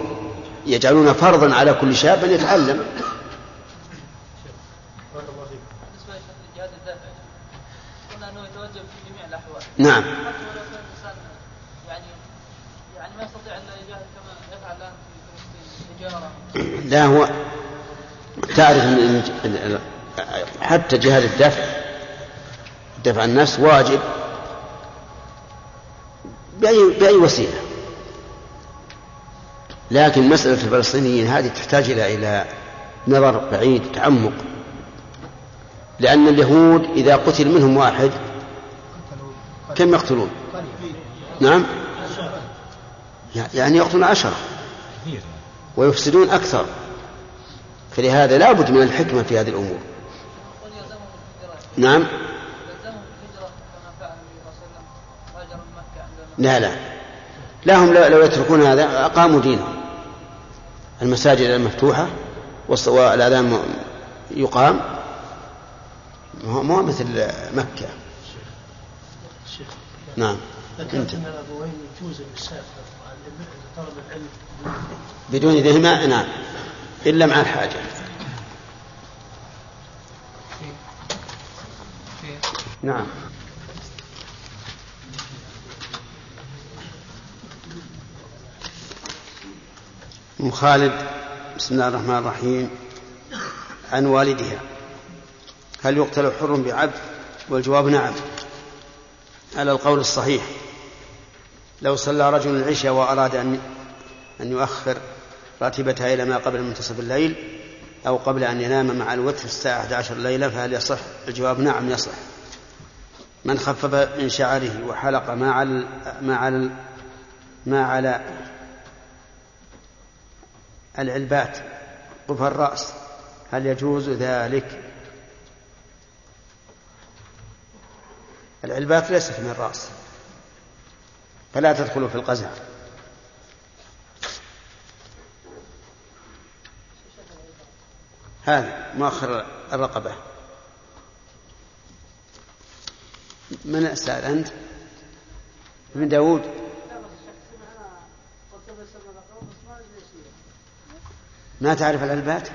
يجعلون فرضا على كل شاب أن يتعلم. أنه يتوجب في جميع الأحوال. نعم. حتى ولو كان الإنسان يعني يعني ما يستطيع أن يجاهد كما يفعل الآن في التجارة. لا هو تعرف أن حتى جهاد الدفع دفع النفس واجب بأي, بأي وسيلة، لكن مسألة الفلسطينيين هذه تحتاج إلى إلى نظر بعيد تعمق، لأن اليهود إذا قتل منهم واحد كم يقتلون؟ نعم يعني يقتلون عشرة ويفسدون أكثر، فلهذا لا بد من الحكمة في هذه الأمور. نعم لا لا لا هم لو يتركون هذا أقاموا دينهم، المساجد المفتوحة والأذان يقام، مو مثل مكة. شيخ نعم ذكرت أن الأبوين يجوز المسافر لطلب العلم بدون إذنهما، نعم إلا مع الحاجة. نعم أم خالد، بسم الله الرحمن الرحيم، عن والدها هل يقتل حر بعبد؟ والجواب نعم على القول الصحيح. لو صلى رجل العشاء وأراد أن أن يؤخر راتبتها إلى ما قبل منتصف الليل أو قبل أن ينام مع الوتر الساعة الحادية عشرة ليلة فهل يصح؟ الجواب نعم يصح. من خفف من شعره وحلق ما على ما على ما على العلبات قفر الرأس هل يجوز ذلك؟ العلبات ليست من الرأس فلا تدخل في القزع. هذا مؤخر الرقبة. من أسأل أنت؟ ابن داود. ما تعرف العلبات؟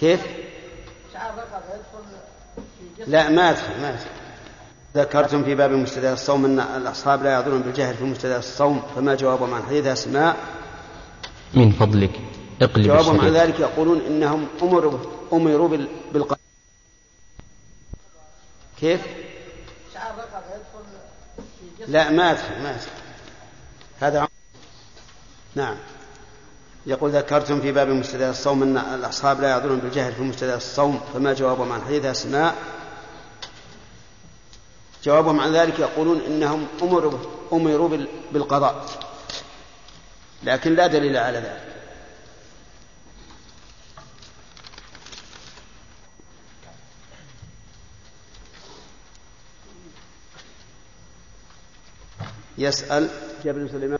كيف؟ لا ما أدخل ما أدخل. ذكرتم في باب مستدار الصوم أن الأصحاب لا يعذرون بالجهل في مستدار الصوم، فما جوابهم عن حديث أسماء؟ من فضلك اقلب. جوابهم عن ذلك يقولون إنهم أمروا أمروا بالقلب. كيف؟ لا ما أدخل ما أدخل. هذا عم. نعم يقول ذكرتم في باب مستدار الصوم أن الأصحاب لا يعذرون بالجهل في مستدار الصوم، فما جوابهم عن حديث أسماء؟ جوابهم عن ذلك يقولون إنهم أمروا, أمروا بالقضاء، لكن لا دليل على ذلك. يسأل جابر سليمان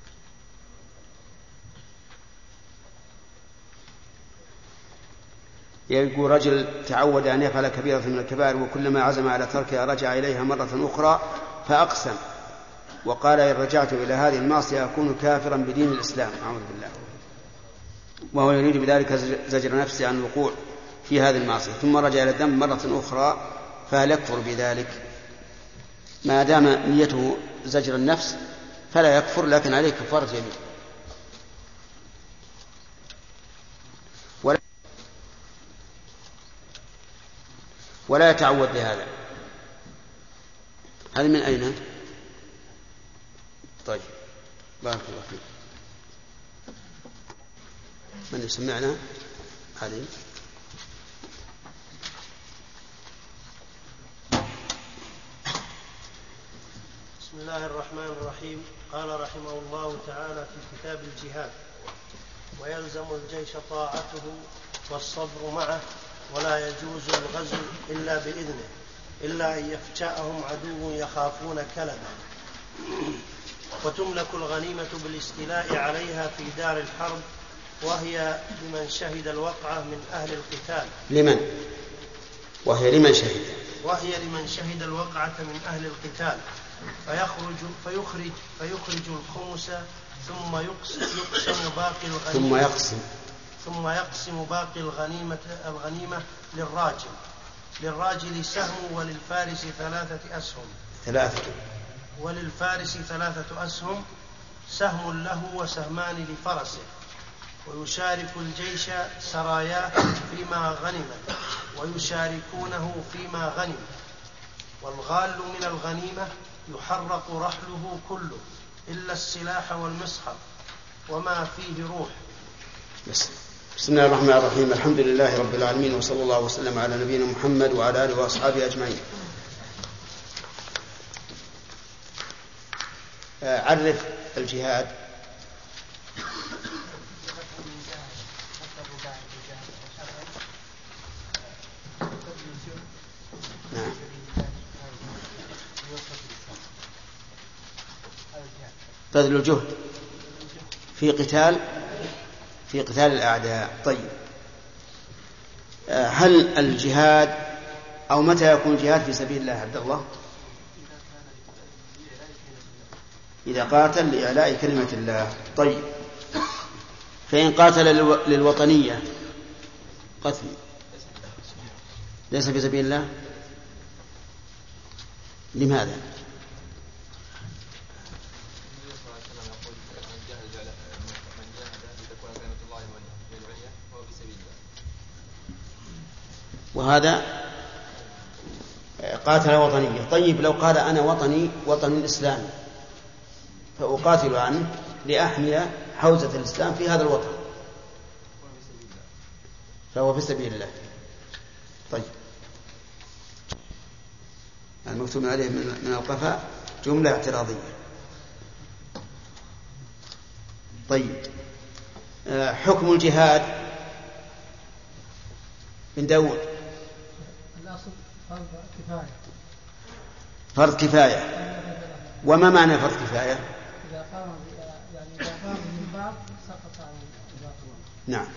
يقول رجل تعود أن يفعل كبيرة من الكبائر وكلما عزم على تركها رجع إليها مرة أخرى، فأقسم وقال إن رجعت إلى هذه المعصية أكون كافرا بدين الإسلام، أعوذ بالله، وهو يريد بذلك زجر نفسه عن الوقوع في هذه المعصية، ثم رجع إلى الذنب مرة أخرى، فهل يكفر بذلك؟ ما دام نيته زجر النفس فلا يكفر، لكن عليه كفارة يمين. ولا يتعود لهذا. هل من أين؟ طيب بارك الله فيك. من يسمعنا؟ علي. بسم الله الرحمن الرحيم. قال رحمه الله تعالى في كتاب الجهاد: ويلزم الجيش طاعته والصبر معه، ولا يجوز الغزو إلا بإذنه، إلا أن يفجأهم عدو يخافون كلبه، وتملك الغنيمة بالاستيلاء عليها في دار الحرب، وهي لمن شهد الوقعة من أهل القتال. لمن؟ وهي لمن شهد. وهي لمن شهد الوقعة من أهل القتال، فيخرج فيخرج فيخرج الخمس ثم يقسم باقي الغنيمة. ثم يقسم. ثم يقسم باقي الغنيمة, الغنيمة للراجل للراجل سهم وللفارس ثلاثة أسهم ثلاثة وللفارس ثلاثة أسهم سهم له وسهمان لفرسه ويشارك الجيش سراياه فيما غنم ويشاركونه فيما غنم والغال من الغنيمة يحرق رحله كله إلا السلاح والمصحف وما فيه روح. بسم الله الرحمن الرحيم. الحمد لله رب العالمين وصلى الله وسلم على نبينا محمد وعلى آله وأصحابه أجمعين. عرف الجهاد. نعم. بذل الجهد في قتال في قتال الأعداء. طيب، هل الجهاد أو متى يكون الجهاد في سبيل الله عبد الله؟ إذا قاتل لإعلاء كلمة الله. طيب، فإن قاتل للوطنية قتل ليس في سبيل الله، لماذا؟ وهذا قاتل وطنية. طيب، لو قال أنا وطني وطن الإسلام فأقاتل عنه لأحمل حوزة الإسلام في هذا الوطن، فهو في سبيل الله. طيب، المكتوب عليه من القفاء جملة اعتراضية. طيب، حكم الجهاد من داود. الأصل فرض كفاية. فرض كفاية. وما معنى فرض كفاية؟ إذا قام يعني إذا قام من بعض سقط عن الباقون. نعم.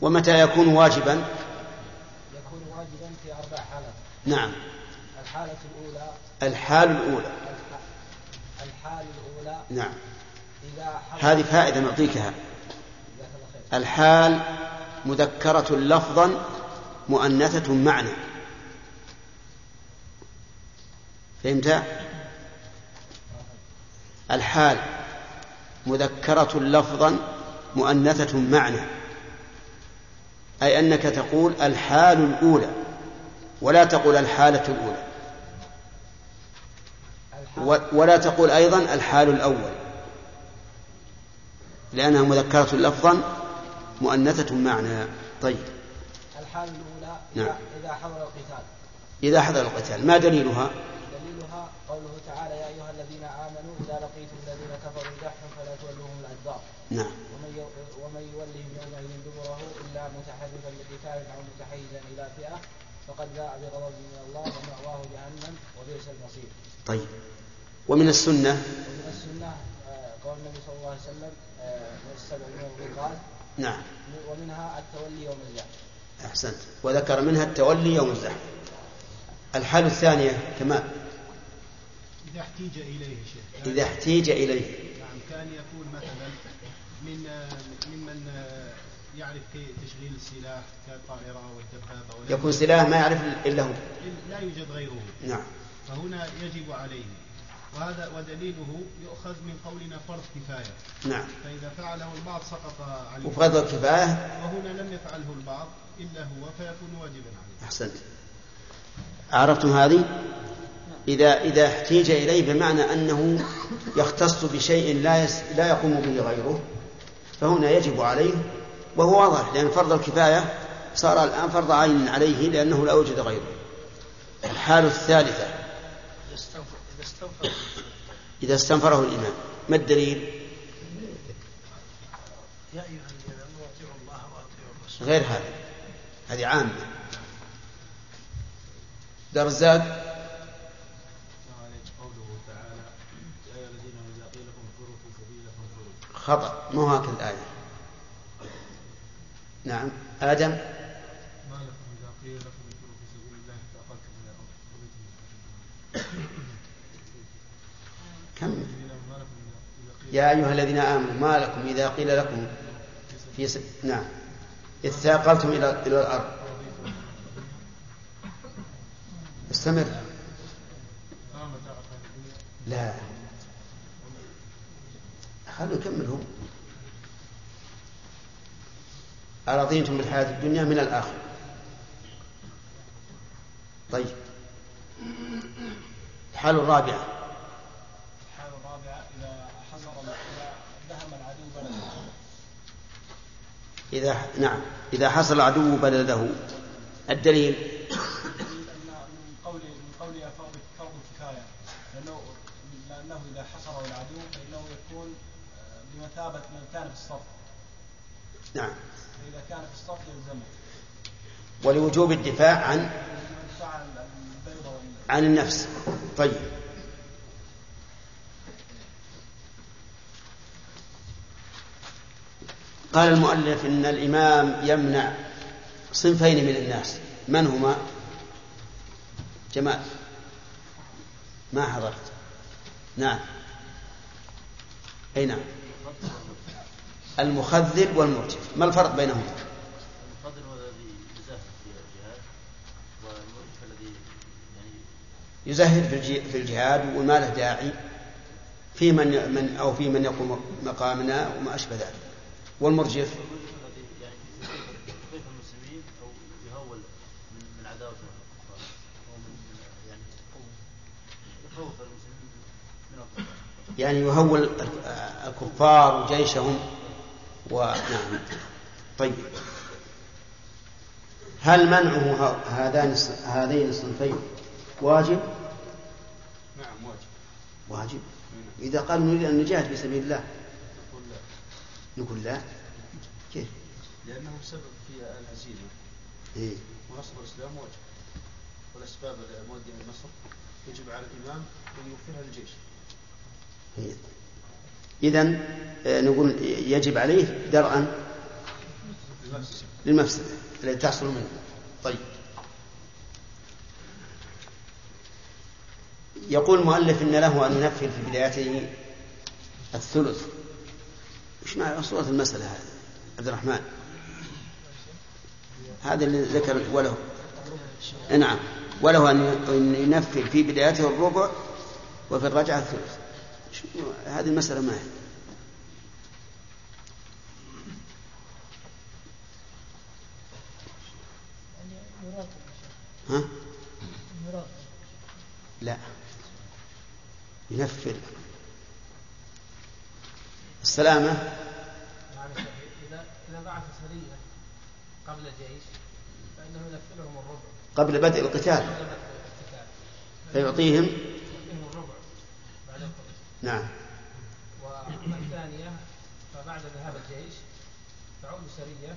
ومتى يكون واجبا؟ يكون واجبا في أربع حالات. نعم. الحالة الأولى. الحال الأولى. الحال الأولى. نعم. إذا هذه فائدة نعطيكها. الحال مذكرة لفظا مؤنثة معنى. فهمت؟ الحال مذكرة لفظا مؤنثة معنى، أي أنك تقول الحال الأولى ولا تقول الحالة الأولى ولا تقول أيضا الحال الأول، لأنها مذكرة لفظا مؤنثة معنى. طيب، الحال الأولى. نعم. إذا حضر القتال. إذا حضر القتال. ما دليلها؟ دليلها قوله تعالى يا أيها الذين آمنوا إذا لقيتم الذين كفروا زحفا فلا تولوهم الأدبار. نعم. ومن يولهم يومئذ دبره إلا متحرفا لقتال أو متحيزا إلى فئة فقد باء بغضب من الله ومأواه جهنم وبئس المصير. طيب، ومن السنة. ومن السنة قول النبي صلى الله عليه وسلم من السبع من الرقاد. نعم. ومنها التولي يوم الزحف. أحسنت. وذكر منها التولي يوم الزحف. الحالة الثانية كمان. إذا احتيج إليه شيء. إذا احتيج إليه. نعم. كان يكون مثلا من ممن يعرف تشغيل السلاح كالطائرة والدبابة. يكون سلاح ما يعرف إلا هو. لا يوجد غيره. نعم. فهنا يجب عليه. وهذا ودليله يؤخذ من قولنا فرض كفاية. نعم. فإذا فعله البعض سقط عليه وفرض الكفاية، وهنا لم يفعله البعض إلا هو فيكون واجبا عليه. أحسنت. عرفتم هذه؟ إذا إذا احتيج إليه بمعنى أنه يختص بشيء لا يس... لا يقوم به غيره، فهنا يجب عليه، وهو واضح لأن فرض الكفاية صار الآن فرض عين عليه لأنه لا يوجد غيره. الحالة الثالثة. إذا استنفره الإمام. ما الدليل؟ غير هذا، هذه عامة. دار الزاد. خطأ، مو هكذا الآية. نعم. آدم. كم يا أيها الذين آمنوا ما لكم إذا قيل لكم في س... نعم إذ ثاقلتم إلى الأرض. استمر. لا خلوا يكملهم. أرضيتم بالحياة الدنيا من الآخر. طيب الحالة الرابعة. الحالة الرابعة إذا حصر دهم العدو بلده. إذا نعم إذا حصل العدو بلده. الدليل من قوله من قوله فرض فرض كفاية، لأنه لأنه إذا حصره العدو فإنه يكون بمثابة من كان في الصف. نعم. إذا كان في الصف يلزمه. ولوجوب الدفاع عن عن النفس. طيب قال المؤلف إن الإمام يمنع صنفين من الناس، من هما؟ جماعة ما حضرت. نعم أي نعم. المخذل والمرجف، ما الفرق بينهما؟ يزهد في الجهاد وما له داعي، في من, من أو في من يقوم مقامنا وما أشبه ذلك. والمرجف يعني يهول الكفار وجيشهم ونعم. طيب هل منعه هذين الصنفين واجب؟ نعم واجب. واجب إذا قال نريد أن نجاهد في سبيل الله نقول لا. نقول لا كيف؟ لأنه سبب في الهزيمة. إيه؟ ونصر الإسلام واجب، والأسباب المؤدية للنصر يجب على الإمام أن يوفرها الجيش. إيه؟ إذن نقول يجب عليه درءا للمفسدة التي تحصل منه. طيب يقول المؤلف إن له أن ينفذ في بدايته الثلث. إيش معنى صورة المسألة هذه عبد الرحمن؟ هذا اللي ذكر وله. نعم وله أن ينفذ في بدايته الربع وفي الرجعة الثلث. هذه المسألة ما هي؟ ها؟ لا ينفذ السلامة. إذا بعث سرية قبل الجيش فإنه ينفذهم الربع قبل بدء القتال فيعطيهم الربع. نعم. والثانية فبعد ذهاب الجيش تعود سرية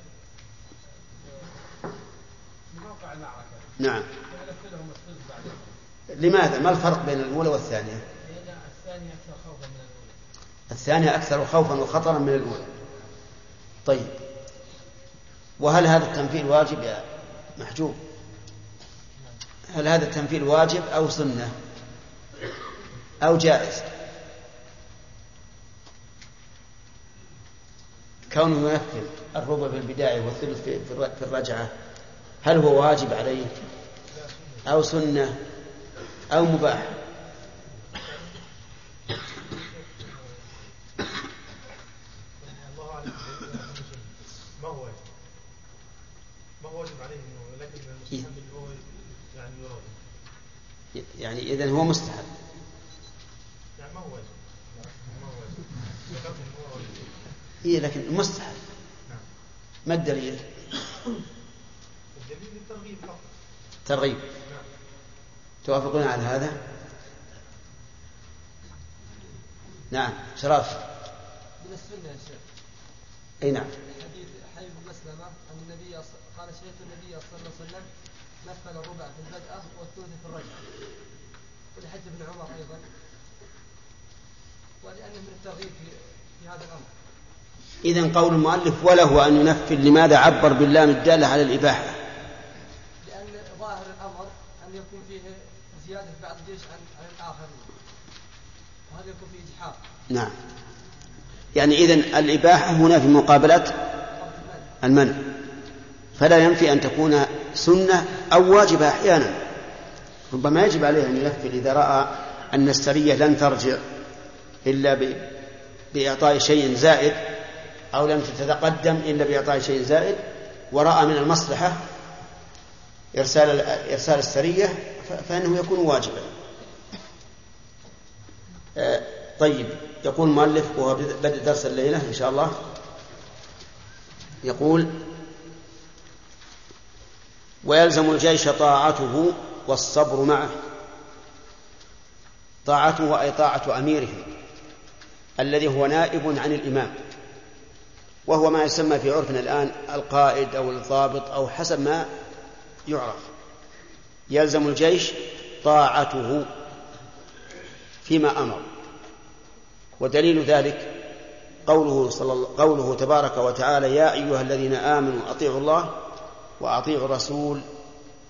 لموقع المعركة. نعم. ينفذهم الثلث بعد. لماذا؟ ما الفرق بين الأولى والثانية؟ الثانية أكثر خوفا من الأولى. الثانية أكثر خوفا وخطرا من الأولى. طيب وهل هذا التنفيذ واجب يا محجوب؟ هل هذا التنفيذ واجب أو سنة أو جائز؟ كونه ينفذ الربع في البداية والثلث في الرجعة هل هو واجب عليه أو سنة أو مباح؟ ما هو ما هو واجب عليه، لكن المستحب هو يعني يراد يعني إذن هو مستحب. يعني ما هو واجب ما هو واجب هي لكن مستحب. ما الدليل؟ الدليل الترغيب فقط. ترغيب. توافقون على هذا؟ نعم شراف. من السنة يا شيخ. أي نعم. حديث حبيب مسلمة أن النبي قال شهدت النبي صلى الله عليه وسلم نفذ الربع في البدء والثلث في الرجعة. ولحديث ابن عمر أيضا. ولأنه من الترغيب في هذا الأمر. إذن قول المؤلف وله أن ينفذ، لماذا عبر باللام الدالة على الإباحة؟ لأن ظاهر الأمر أن يكون فيه زيادة بعض الجيش عن الآخر، وهذا يكون في إجحاف. نعم يعني إذن الإباحة هنا في مقابلة المنع. فلا ينفي أن تكون سنة أو واجبة أحيانا. ربما يجب عليه أن يكفر إذا رأى أن السرية لن ترجع إلا بإعطاء شيء زائد، أو لم تتقدم إلا بإعطاء شيء زائد، ورأى من المصلحة إرسال, إرسال السرية، فإنه يكون واجبا. طيب، يقول المؤلف وهو بدأ درس الليلة إن شاء الله، يقول: ويلزم الجيش طاعته والصبر معه. طاعته أي طاعة أميره الذي هو نائب عن الإمام، وهو ما يسمى في عرفنا الآن القائد أو الضابط أو حسب ما يعرف. يلزم الجيش طاعته فيما أمر، ودليل ذلك قوله, صلى الله قوله تبارك وتعالى: يا أيها الذين آمنوا أطيعوا الله وأطيعوا الرسول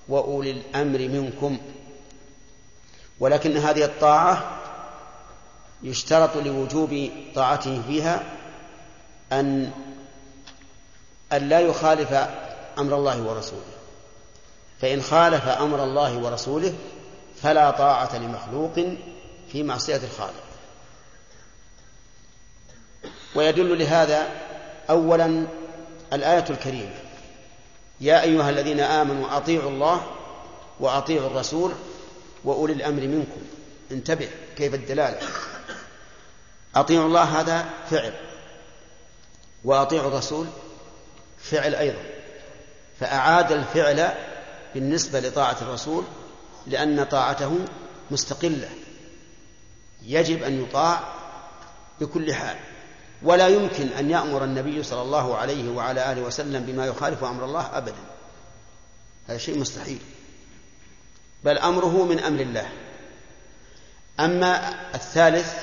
وأولي الأمر منكم. ولكن هذه الطاعة يشترط لوجوب طاعته فيها أن أن لا يخالف أمر الله ورسوله، فإن خالف أمر الله ورسوله فلا طاعة لمخلوق في معصية الخالق. ويدل لهذا أولا الآية الكريمة: يا أيها الذين آمنوا أطيعوا الله وأطيعوا الرسول وأولي الأمر منكم. انتبه كيف الدلالة. أطيعوا الله هذا فعل، وأطيعوا الرسول فعل أيضا، فأعاد الفعل بالنسبة لطاعة الرسول، لأن طاعته مستقلة يجب أن يطاع بكل حال، ولا يمكن أن يأمر النبي صلى الله عليه وعلى آله وسلم بما يخالف أمر الله أبدا، هذا شيء مستحيل، بل أمره من أمر الله. أما الثالث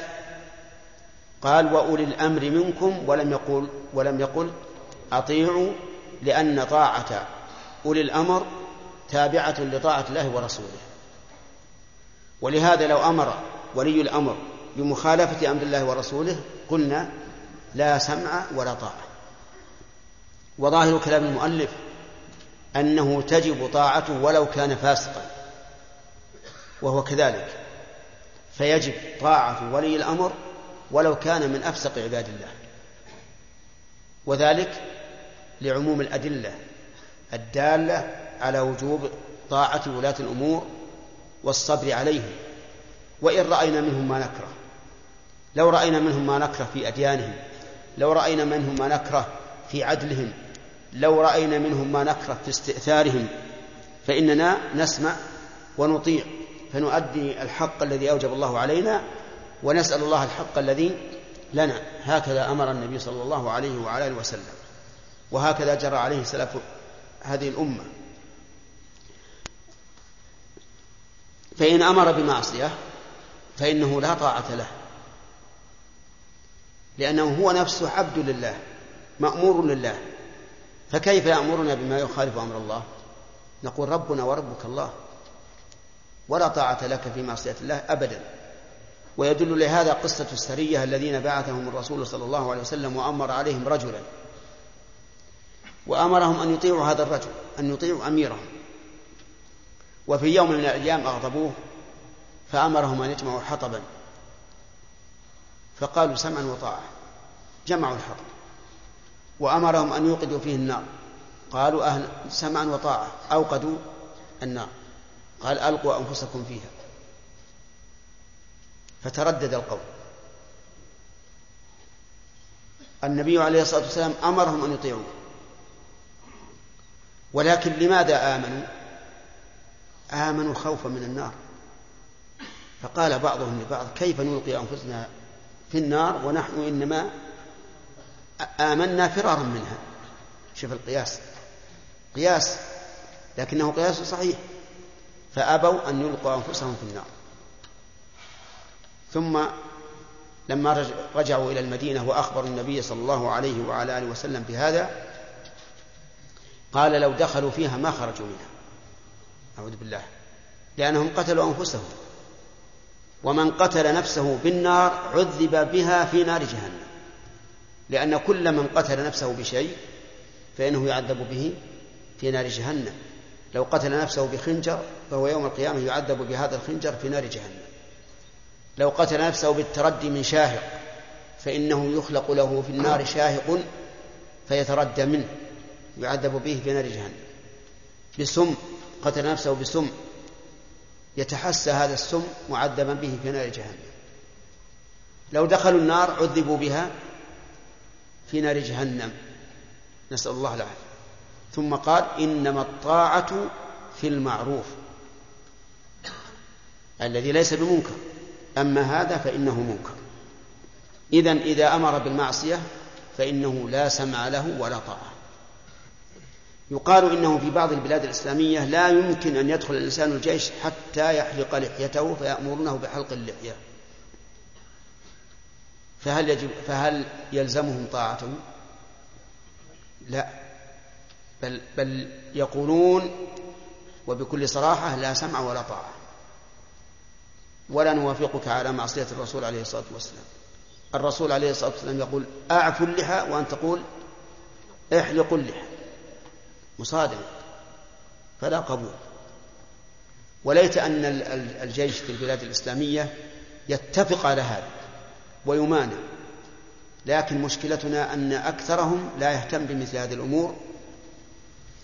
قال: وأولي الأمر منكم، ولم يقل, ولم يقل أطيعوا، لأن طاعة أولي الأمر تابعة لطاعة الله ورسوله، ولهذا لو أمر ولي الأمر بمخالفة أمر الله ورسوله قلنا لا سمع ولا طاعة. وظاهر كلام المؤلف أنه تجب طاعته ولو كان فاسقا، وهو كذلك، فيجب طاعة ولي الأمر ولو كان من أفسق عباد الله، وذلك لعموم الأدلة الدالة على وجوب طاعة ولاة الأمور والصبر عليهم، وإن رأينا منهم ما نكره. لو رأينا منهم ما نكره في أديانهم، لو رأينا منهم ما نكره في عدلهم، لو رأينا منهم ما نكره في استئثارهم، فإننا نسمع ونطيع، فنؤدي الحق الذي أوجب الله علينا، ونسأل الله الحق الذي لنا. هكذا أمر النبي صلى الله عليه وعلى آله وسلم، وهكذا جرى عليه سلف هذه الأمة. فإن أمر بمعصية فإنه لا طاعة له، لأنه هو نفسه عبد لله مأمور لله، فكيف يأمرنا بما يخالف أمر الله؟ نقول ربنا وربك الله، ولا طاعة لك في معصية الله أبدا. ويدل لهذا قصة السرية الذين بعثهم الرسول صلى الله عليه وسلم وأمر عليهم رجلا، وأمرهم أن يطيعوا هذا الرجل، أن يطيعوا أميرهم، وفي يوم من الأيام أغضبوه فأمرهم أن يجمعوا حطبا، فقالوا سمعا وطاعة، جمعوا الحطب، وأمرهم أن يوقدوا فيه النار، قالوا أهل سمعا وطاعة، أوقدوا النار، قال ألقوا أنفسكم فيها، فتردد القول. النبي عليه الصلاة والسلام أمرهم أن يطيعوه، ولكن لماذا آمنوا؟ آمنوا خوفا من النار، فقال بعضهم لبعض كيف نلقي أنفسنا في النار ونحن إنما آمنا فرارا منها. شوف القياس، قياس لكنه قياس صحيح. فأبوا أن يلقوا أنفسهم في النار. ثم لما رجعوا إلى المدينة وأخبروا النبي صلى الله عليه وعلى آله وسلم بهذا قال لو دخلوا فيها ما خرجوا منها، أعوذ بالله، لأنهم قتلوا أنفسهم، ومن قتل نفسه بالنار عذب بها في نار جهنم، لأن كل من قتل نفسه بشيء فإنه يعذب به في نار جهنم. لو قتل نفسه بخنجر فهو يوم القيامة يعذب بهذا الخنجر في نار جهنم. لو قتل نفسه بالتردي من شاهق فإنه يخلق له في النار شاهق فيتردى منه يعذب به في نار جهنم. بسم، قتل نفسه بسم يتحسى هذا السم معذبا به في نار جهنم. لو دخلوا النار عذبوا بها في نار جهنم، نسأل الله العافية. ثم قال إنما الطاعة في المعروف الذي ليس بمنكر، أما هذا فإنه منكر. إذن إذا أمر بالمعصية فإنه لا سمع له ولا طاعة. يقال إنه في بعض البلاد الإسلامية لا يمكن أن يدخل الإنسان الجيش حتى يحلق لحيته فيأمرونه بحلق اللحية، فهل, يجب فهل يلزمهم طاعته؟ لا، بل, بل يقولون وبكل صراحة لا سمع ولا طاعة، ولا نوافقك على معصية الرسول عليه الصلاة والسلام. الرسول عليه الصلاة والسلام يقول أعفوا اللحى وأن تقول احلقوا اللحى، مصادم، فلا قبول. وليت أن الجيش في البلاد الإسلامية يتفق على هذا ويمانع، لكن مشكلتنا أن أكثرهم لا يهتم بمثل هذه الأمور،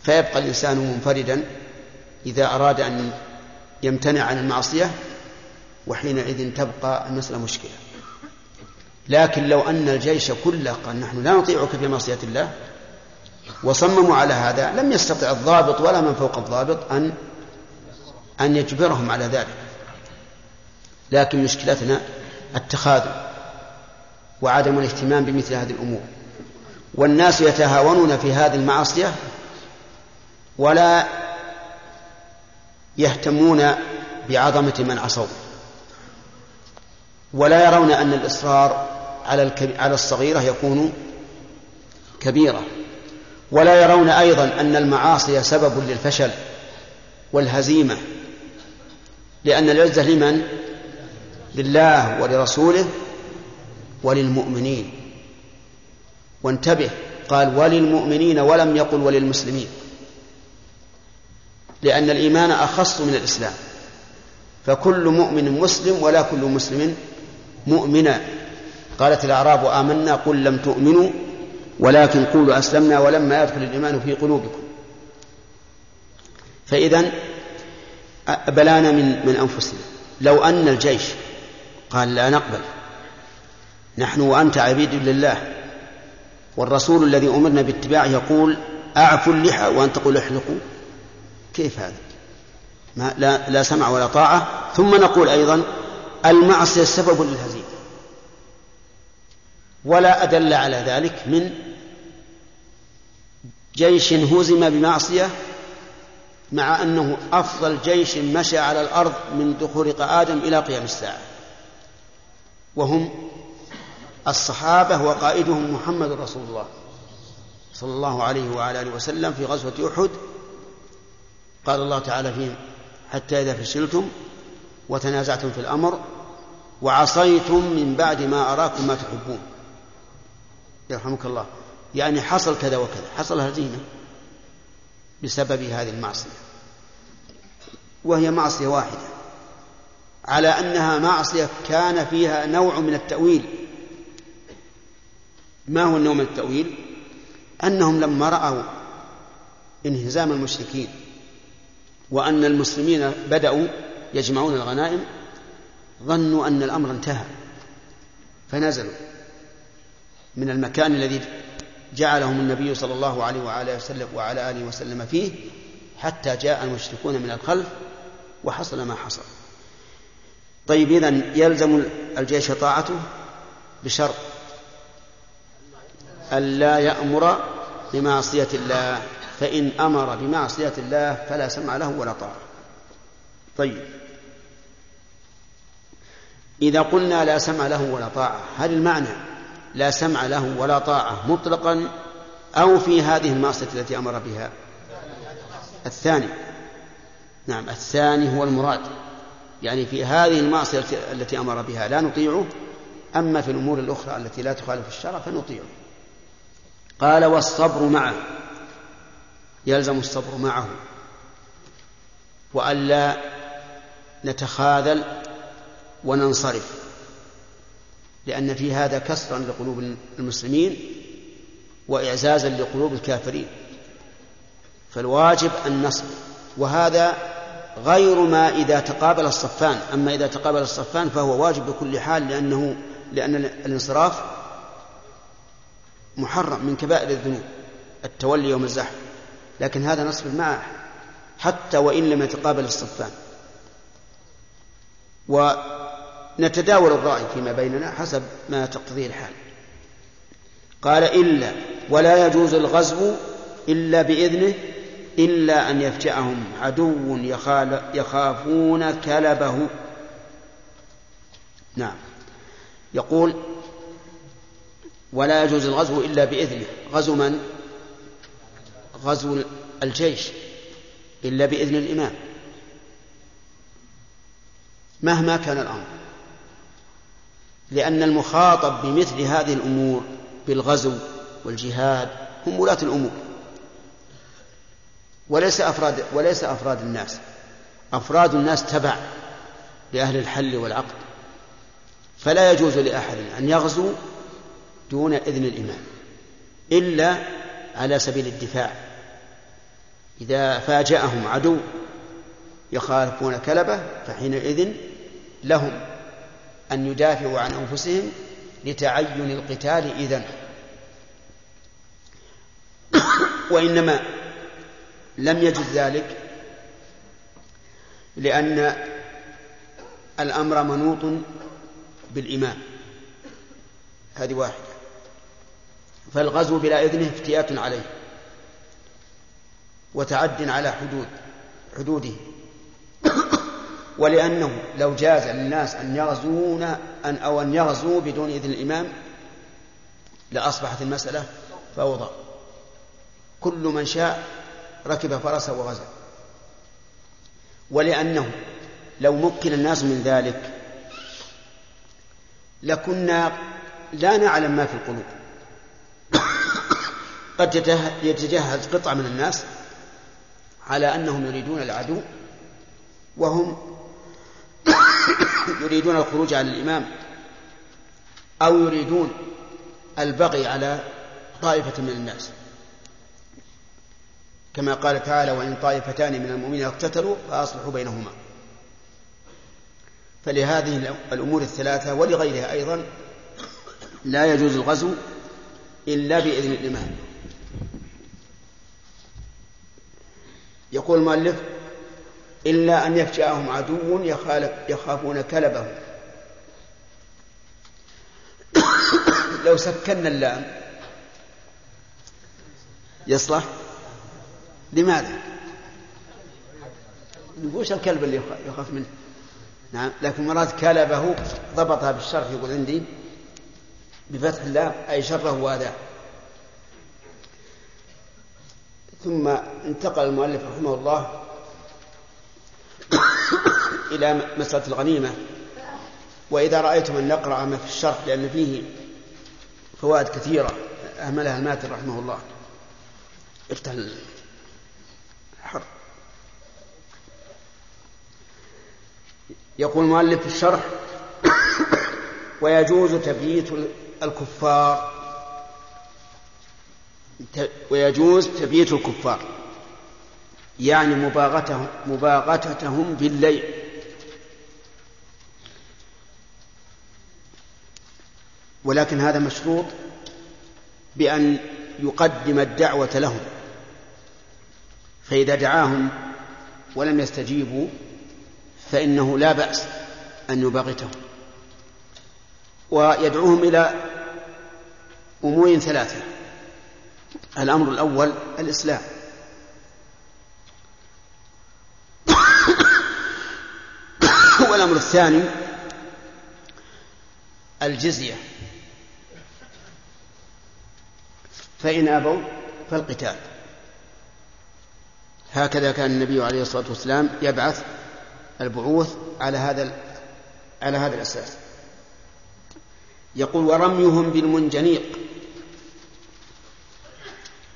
فيبقى الإنسان منفردا إذا أراد أن يمتنع عن المعصية، وحينئذ تبقى المسألة مشكلة. لكن لو أن الجيش كله قال نحن لا نطيعك في معصية الله وصمموا على هذا، لم يستطع الضابط ولا من فوق الضابط أن أن يجبرهم على ذلك. لكن مشكلتنا التخاذل وعدم الاهتمام بمثل هذه الأمور، والناس يتهاونون في هذه المعصية ولا يهتمون بعظمة من عصوا، ولا يرون أن الإصرار على على الصغيرة يكون كبيرة، ولا يرون أيضا أن المعاصي سبب للفشل والهزيمة، لأن العزة لمن؟ لله ولرسوله وللمؤمنين. وانتبه، قال وللمؤمنين ولم يقل وللمسلمين، لأن الإيمان أخص من الإسلام، فكل مؤمن مسلم ولا كل مسلم مؤمنا. قالت الأعراب آمنا، قل لم تؤمنوا ولكن قولوا أسلمنا ولما يدخل الإيمان في قلوبكم. فإذن بلانا من, من أنفسنا. لو أن الجيش قال لا نقبل، نحن وأنت عبيد لله، والرسول الذي أمرنا باتباعه يقول أعفوا اللحى وأن تقول احلقوا، كيف هذا؟ ما لا, لا سمع ولا طاعة. ثم نقول أيضا المعصية السبب للهزيمة، ولا أدل على ذلك من جيش هزم بمعصية مع أنه أفضل جيش مشى على الأرض من خلق آدم إلى قيام الساعة، وهم الصحابة وقائدهم محمد رسول الله صلى الله عليه وعلى آله وسلم. في غزوة أحد قال الله تعالى فيهم حتى إذا فشلتم وتنازعتم في الأمر وعصيتم من بعد ما أراكم ما تحبون، يرحمك الله، يعني حصل كذا وكذا، حصل هزيمة بسبب هذه المعصية، وهي معصية واحدة على أنها معصية كان فيها نوع من التأويل. ما هو النوع من التأويل؟ أنهم لما رأوا انهزام المشركين وأن المسلمين بدأوا يجمعون الغنائم ظنوا أن الأمر انتهى، فنزلوا من المكان الذي جعلهم النبي صلى الله عليه وعلى وسلم وعلى آله وسلم فيه حتى جاء المشركون من الخلف وحصل ما حصل. طيب، إذن يلزم الجيش طاعته بشرط ألا يأمر بمعصية الله، فإن أمر بمعصية الله فلا سمع له ولا طاعة. طيب، إذا قلنا لا سمع له ولا طاعة، هل المعنى لا سمع له ولا طاعة مطلقا أو في هذه المعصية التي أمر بها؟ الثاني، نعم الثاني هو المراد، يعني في هذه المعصية التي أمر بها لا نطيعه، أما في الأمور الأخرى التي لا تخالف الشرع فنطيعه. قال والصبر معه، يلزم الصبر معه، وألا نتخاذل وننصرف، لأن في هذا كسرا لقلوب المسلمين وإعزازا لقلوب الكافرين، فالواجب أن نصبر. وهذا غير ما إذا تقابل الصفان، أما إذا تقابل الصفان فهو واجب بكل حال، لأنه لأن الانصراف محرم من كبائر الذنوب التولي يوم الزحف، لكن هذا نصبر معه حتى وإن لم يتقابل الصفان، ونتداول الرأي فيما بيننا حسب ما تقتضيه الحال. قال: إلا ولا يجوز الغزو إلا بإذنه، إلا أن يفجأهم عدو يخافون كلبه. نعم. يقول: ولا يجوز الغزو إلا بإذنه. غزو من؟ غزو الجيش، إلا بإذن الإمام مهما كان الأمر، لأن المخاطب بمثل هذه الأمور بالغزو والجهاد هم ولاة الأمور، وليس أفراد, وليس أفراد الناس. أفراد الناس تبع لأهل الحل والعقد، فلا يجوز لأحد أن يغزو دون إذن الإمام إلا على سبيل الدفاع. إذا فاجأهم عدو يخالفون كلبه فحينئذ لهم أن يدافعوا عن أنفسهم لتعين القتال إذن. وإنما لم يجد ذلك لأن الأمر منوط بالإمام، هذه واحدة، فالغزو بلا إذنه افتيات عليه وتعد على حدود حدوده. ولأنه لو جاز للناس أن يغزون أن أو أن يغزوا بدون إذن الإمام لأصبحت المسألة فوضى، كل من شاء ركب فرسه وغزا. ولأنه لو مكن الناس من ذلك لكنا لا نعلم ما في القلوب، قد يتجهز قطعة من الناس على أنهم يريدون العدو وهم يريدون الخروج على الإمام أو يريدون البغي على طائفة من الناس، كما قال تعالى: وإن طائفتان من المؤمنين اقتتلوا فأصلحوا بينهما. فلهذه الأمور الثلاثة ولغيرها أيضا لا يجوز الغزو إلا بإذن الإمام. يقول المؤلف: إلا أن يفجأهم عدو يخافون كلبه. لو سكننا اللام يصلح؟ لماذا؟ نقولش الكلب اللي يخاف منه. نعم، لكن مرات كلبه ضبطها بالشرح، يقول عندي بفتح اللام أي شره وأذاه. ثم انتقل المؤلف رحمه الله إلى مسألة الغنيمة. وإذا رأيتم أن نقرأ ما في الشرح لأن فيه فوائد كثيرة أهملها الماتن رحمه الله. افتح الحرف. يقول المؤلف في الشرح: ويجوز تبييت الكفار ويجوز تبييت الكفار يعني مباغتهم, مباغتهم بالليل. ولكن هذا مشروط بأن يقدم الدعوة لهم، فإذا دعاهم ولم يستجيبوا فإنه لا بأس أن يباغتهم. ويدعوهم إلى أمور ثلاثة: الأمر الأول الإسلام، والأمر الثاني الجزية، فإن أبوا فالقتال. هكذا كان النبي عليه الصلاة والسلام يبعث البعوث على هذا على هذا الأساس. يقول: ورميهم بالمنجنيق.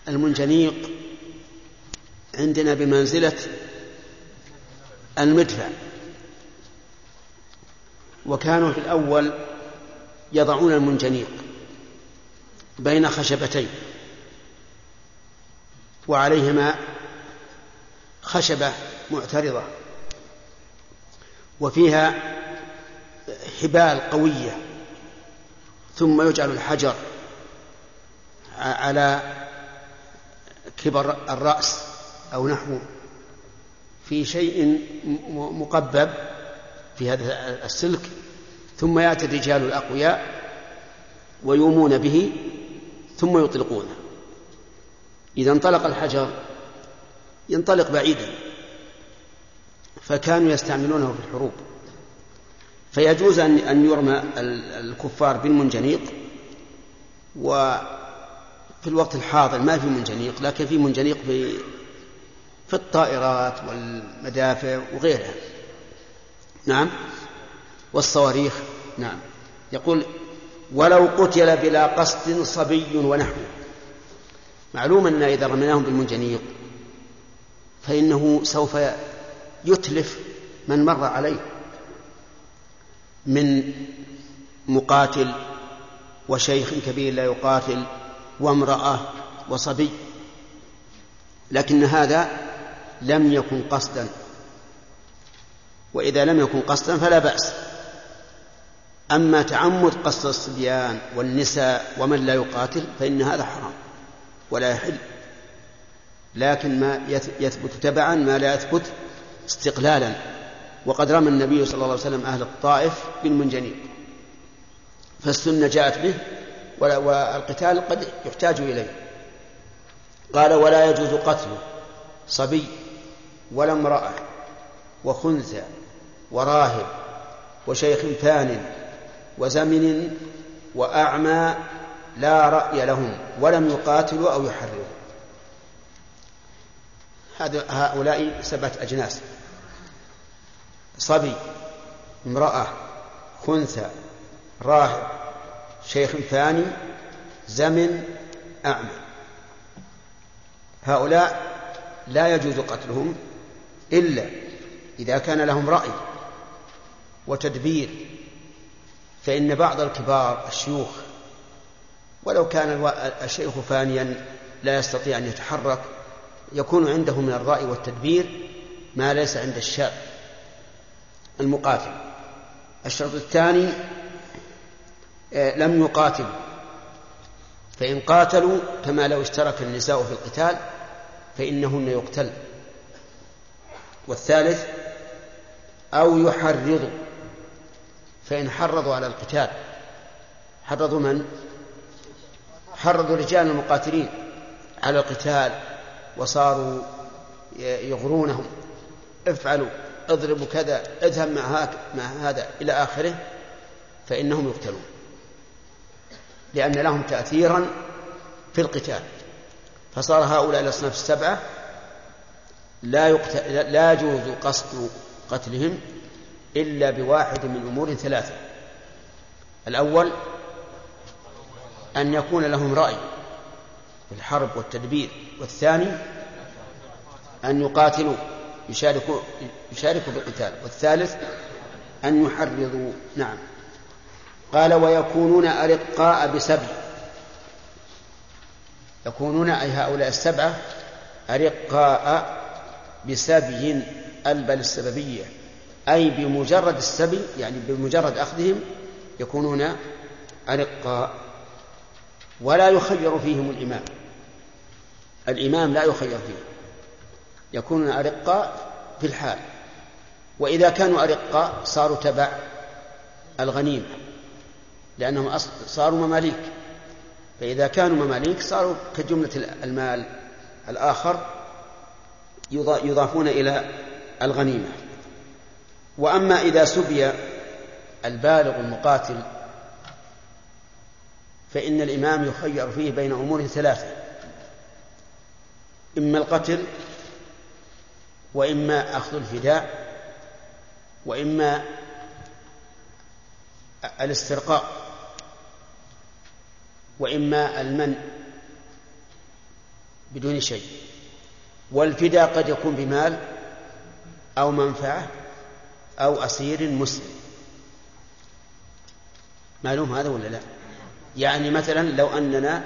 المنجنيق عندنا بمنزلة المدفع. وكانوا في الأول يضعون المنجنيق بين خشبتين وعليهما خشبة معترضة وفيها حبال قوية، ثم يجعل الحجر على كبر الرأس أو نحوه في شيء مقبب في هذا السلك، ثم يأتي الرجال الأقوياء ويومون به ثم يطلقونه. إذا انطلق الحجر ينطلق بعيدا، فكانوا يستعملونه في الحروب. فيجوز أن يرمى الكفار بالمنجنيق، وفي الوقت الحاضر ما في منجنيق، لكن في منجنيق في في الطائرات والمدافع وغيرها، نعم، والصواريخ. نعم. يقول ولو قتل بلا قصد صبي ونحوه. معلوم أن إذا رميناهم بالمنجنيق فإنه سوف يتلف من مر عليه من مقاتل وشيخ كبير لا يقاتل وامرأة وصبي، لكن هذا لم يكن قصدا، وإذا لم يكن قصدا فلا بأس. أما تعمد قصد الصبيان والنساء ومن لا يقاتل فإن هذا حرام ولا يحل، لكن ما يثبت تبعا ما لا يثبت استقلالا. وقد رمى النبي صلى الله عليه وسلم أهل الطائف بالمنجنيق، فالسنة جاءت به، والقتال قد يحتاج إليه. قال ولا يجوز قتل صبي ولا امرأة وخنثى وراهب وشيخ ثان وزمن وأعمى لا رأي لهم ولم يقاتلوا أو يحرروا. هؤلاء سبعة أجناس: صبي، امرأة، خنثى، راهب، شيخ ثاني، زمن، أعمى. هؤلاء لا يجوز قتلهم إلا إذا كان لهم رأي وتدبير، فإن بعض الكبار الشيوخ ولو كان الشيخ فانيا لا يستطيع أن يتحرك يكون عنده من الرأي والتدبير ما ليس عند الشاب المقاتل. الشرط الثاني لم يقاتلوا، فإن قاتلوا كما لو اشترك النساء في القتال فإنهن يقتل. والثالث أو يحرضوا، فإن حرضوا على القتال. حرضوا من؟ حرضوا رجال المقاتلين على القتال وصاروا يغرونهم: افعلوا، اضربوا كذا، اذهب مع, مع هذا إلى آخره، فإنهم يقتلون لأن لهم تأثيرا في القتال. فصار هؤلاء الأصناف السبعة لا, يقتل لا يجوز قصد قتلهم إلا بواحد من أمور ثلاثة: الأول أن يكون لهم رأي في الحرب والتدبير، والثاني أن يقاتلوا يشاركوا, يشاركوا بالقتال، والثالث أن يحرضوا. نعم. قال ويكونون أرقاء بسبي. يكونون أي هؤلاء السبعة أرقاء بسبي، البل السببية، أي بمجرد السبي، يعني بمجرد أخذهم يكونون أرقاء. ولا يخير فيهم الإمام. الإمام لا يخير فيه، يكونون أرقاء في الحال. وإذا كانوا أرقاء صاروا تبع الغنيمة لأنهم صاروا مماليك، فإذا كانوا مماليك صاروا كجملة المال الآخر يضافون إلى الغنيمة. وأما إذا سبي البالغ المقاتل فإن الإمام يخير فيه بين أمور ثلاثة: إما القتل، وإما أخذ الفداء، وإما الاسترقاء، وإما المن بدون شيء. والفداء قد يكون بمال أو منفعة أو أسير مسلم. معلوم هذا ولا لا؟ يعني مثلا لو أننا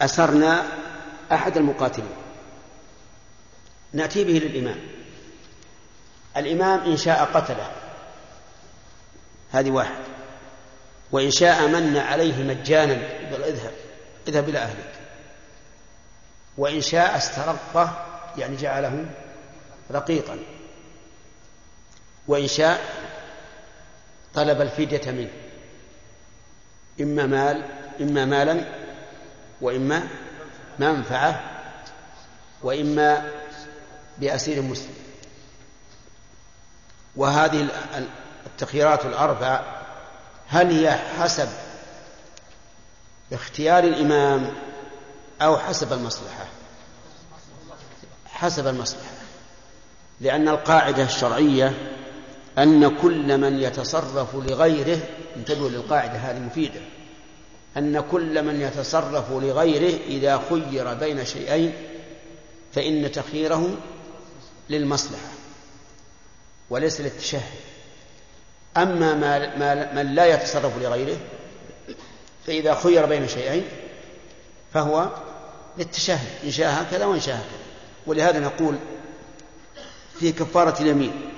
أسرنا أحد المقاتلين نأتي به للإمام، الإمام إن شاء قتله، هذه واحد، وإن شاء من عليه مجانا اذهب اذهب إلى أهلك، وإن شاء استرقه يعني جعله رقيقا، وإن شاء طلب الفدية منه إما مال إما مالا وإما منفعة وإما بأسير مسلم. وهذه التخييرات الأربع هل هي حسب اختيار الإمام أو حسب المصلحة؟ حسب المصلحة، لأن القاعدة الشرعية أن كل من يتصرف لغيره، انتبهوا للقاعدة هذه مفيدة، أن كل من يتصرف لغيره إذا خير بين شيئين فإن تخييره للمصلحة وليس للتشهي. أما من لا يتصرف لغيره فإذا خير بين شيئين فهو للتشهي، إن شاء هكذا وإن شاء هكذا. ولهذا نقول في كفارة اليمين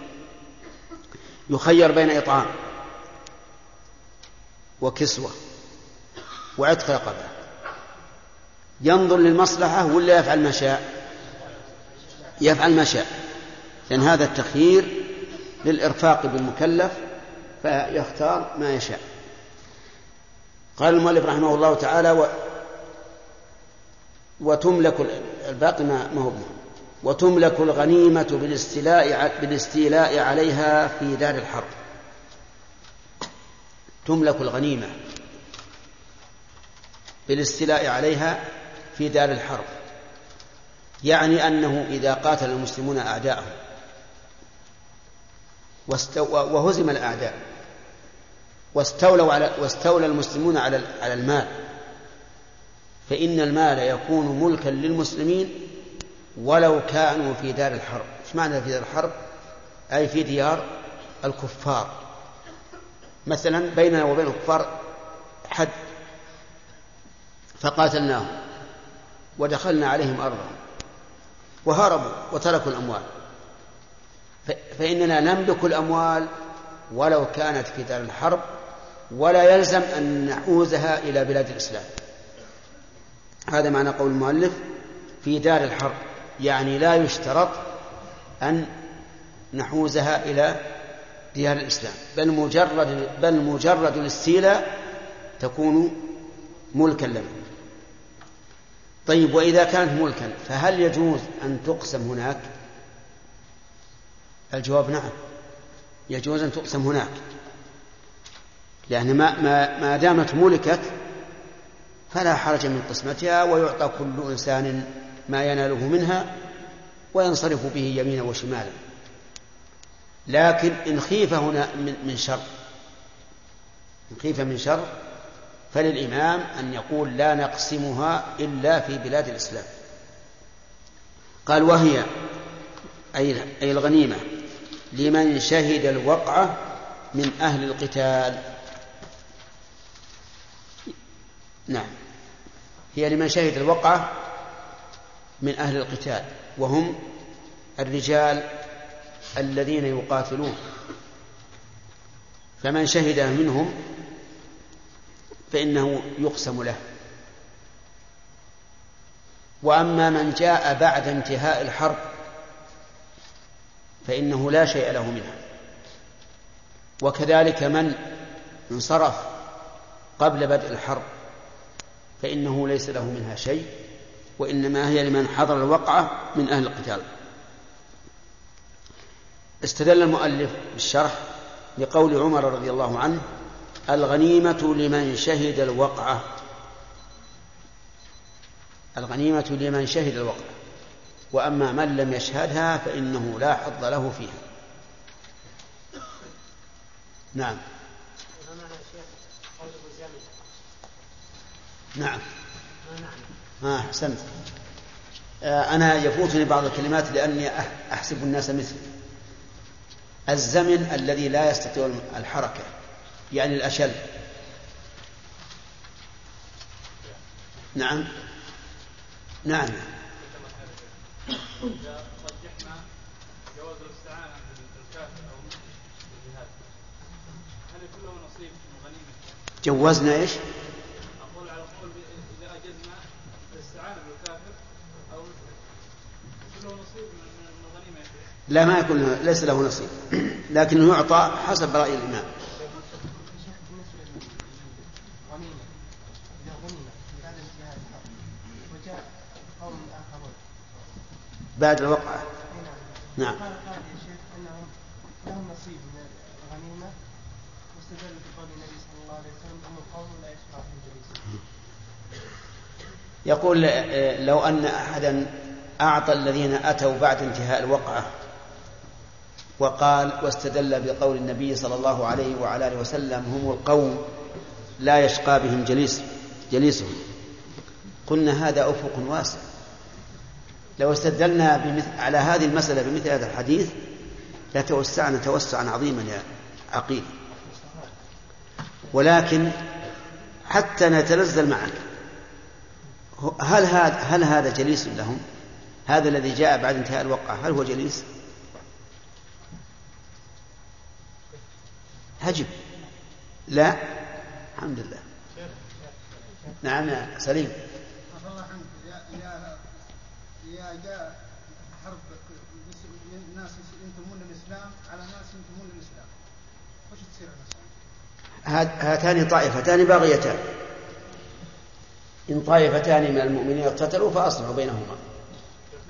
يخير بين إطعام وكسوة وعتق رقبة، ينظر للمصلحة ولا يفعل ما شاء؟ يفعل ما شاء، لأن هذا التخيير للإرفاق بالمكلف فيختار ما يشاء. قال المؤلف رحمه الله تعالى و... وتملك الباقي ما هو منه. وتملك الغنيمة بالاستيلاء عليها في دار الحرب. تملك الغنيمة بالاستيلاء عليها في دار الحرب، يعني أنه إذا قاتل المسلمون أعداءهم وهزم الأعداء واستولى المسلمون على المال، فإن المال يكون ملكا للمسلمين ولو كانوا في دار الحرب. ايش معنى في دار الحرب؟ اي في ديار الكفار. مثلا بيننا وبين الكفار حد، فقاتلناهم ودخلنا عليهم ارضهم وهربوا وتركوا الاموال، فاننا نملك الاموال ولو كانت في دار الحرب، ولا يلزم ان نعوزها الى بلاد الاسلام. هذا معنى قول المؤلف في دار الحرب، يعني لا يشترط أن نحوزها إلى ديار الإسلام، بل مجرد, بل مجرد الاستيلاء تكون ملكا لنا. طيب، وإذا كانت ملكا فهل يجوز أن تقسم هناك؟ الجواب نعم، يجوز أن تقسم هناك، لأن ما, ما, ما دامت ملكت فلا حرج من قسمتها، ويعطى كل إنسان ما يناله منها وينصرف به يمينا وشمالا. لكن إن خيف هنا من شر إن خيف من شر فللإمام أن يقول لا نقسمها إلا في بلاد الإسلام. قال وهي أي الغنيمة لمن شهد الوقعة من أهل القتال. نعم، هي لمن شهد الوقعة من أهل القتال، وهم الرجال الذين يقاتلون، فمن شهد منهم فإنه يقسم له. وأما من جاء بعد انتهاء الحرب فإنه لا شيء له منها، وكذلك من انصرف قبل بدء الحرب فإنه ليس له منها شيء، وإنما هي لمن حضر الوقعة من أهل القتال. استدل المؤلف بالشرح لقول عمر رضي الله عنه الغنيمة لمن شهد الوقعة. الغنيمة لمن شهد الوقعة، وأما من لم يشهدها فإنه لا حظ له فيها. نعم نعم ها آه، احسنت. أنا يفوتني بعض الكلمات لأني أحسب الناس مثلي. الزمن الذي لا يستطيع الحركة يعني الأشل. نعم نعم جوزنا ايش؟ اقول على القول اذا اجزنا الاستعانه بالكافر او له نصيب من الغنيمه. لا ما يكون ليس له نصيب لكنه يعطى حسب راي الامام. بعد الوقعه نعم قال يا شيخ انهم لهم نصيب من الغنيمه واستدلوا بقول النبي صلى الله عليه وسلم ان القوم لا يشفع في الجليس. يقول لو ان احدا اعطى الذين اتوا بعد انتهاء الوقعه وقال واستدل بقول النبي صلى الله عليه وعلى اله وسلم هم القوم لا يشقى بهم جليس جليسهم قلنا هذا افق واسع. لو استدلنا بمثل على هذه المسألة بمثل هذا الحديث لتوسعنا توسعا عظيما يا عقيل. ولكن حتى نتنزل معك هل هذا هل هذا جليس لهم؟ هذا الذي جاء بعد انتهاء الوقعة هل هو جليس؟ هجب لا الحمد لله. نعم يا سليم إذا جاء حرب ناس ينتمون للإسلام على ناس ينتمون للإسلام وش تصير مثلا؟ هاتان طائفتان باغيتان إن طائفتان من المؤمنين اقتتلوا فأصلحوا بينهما.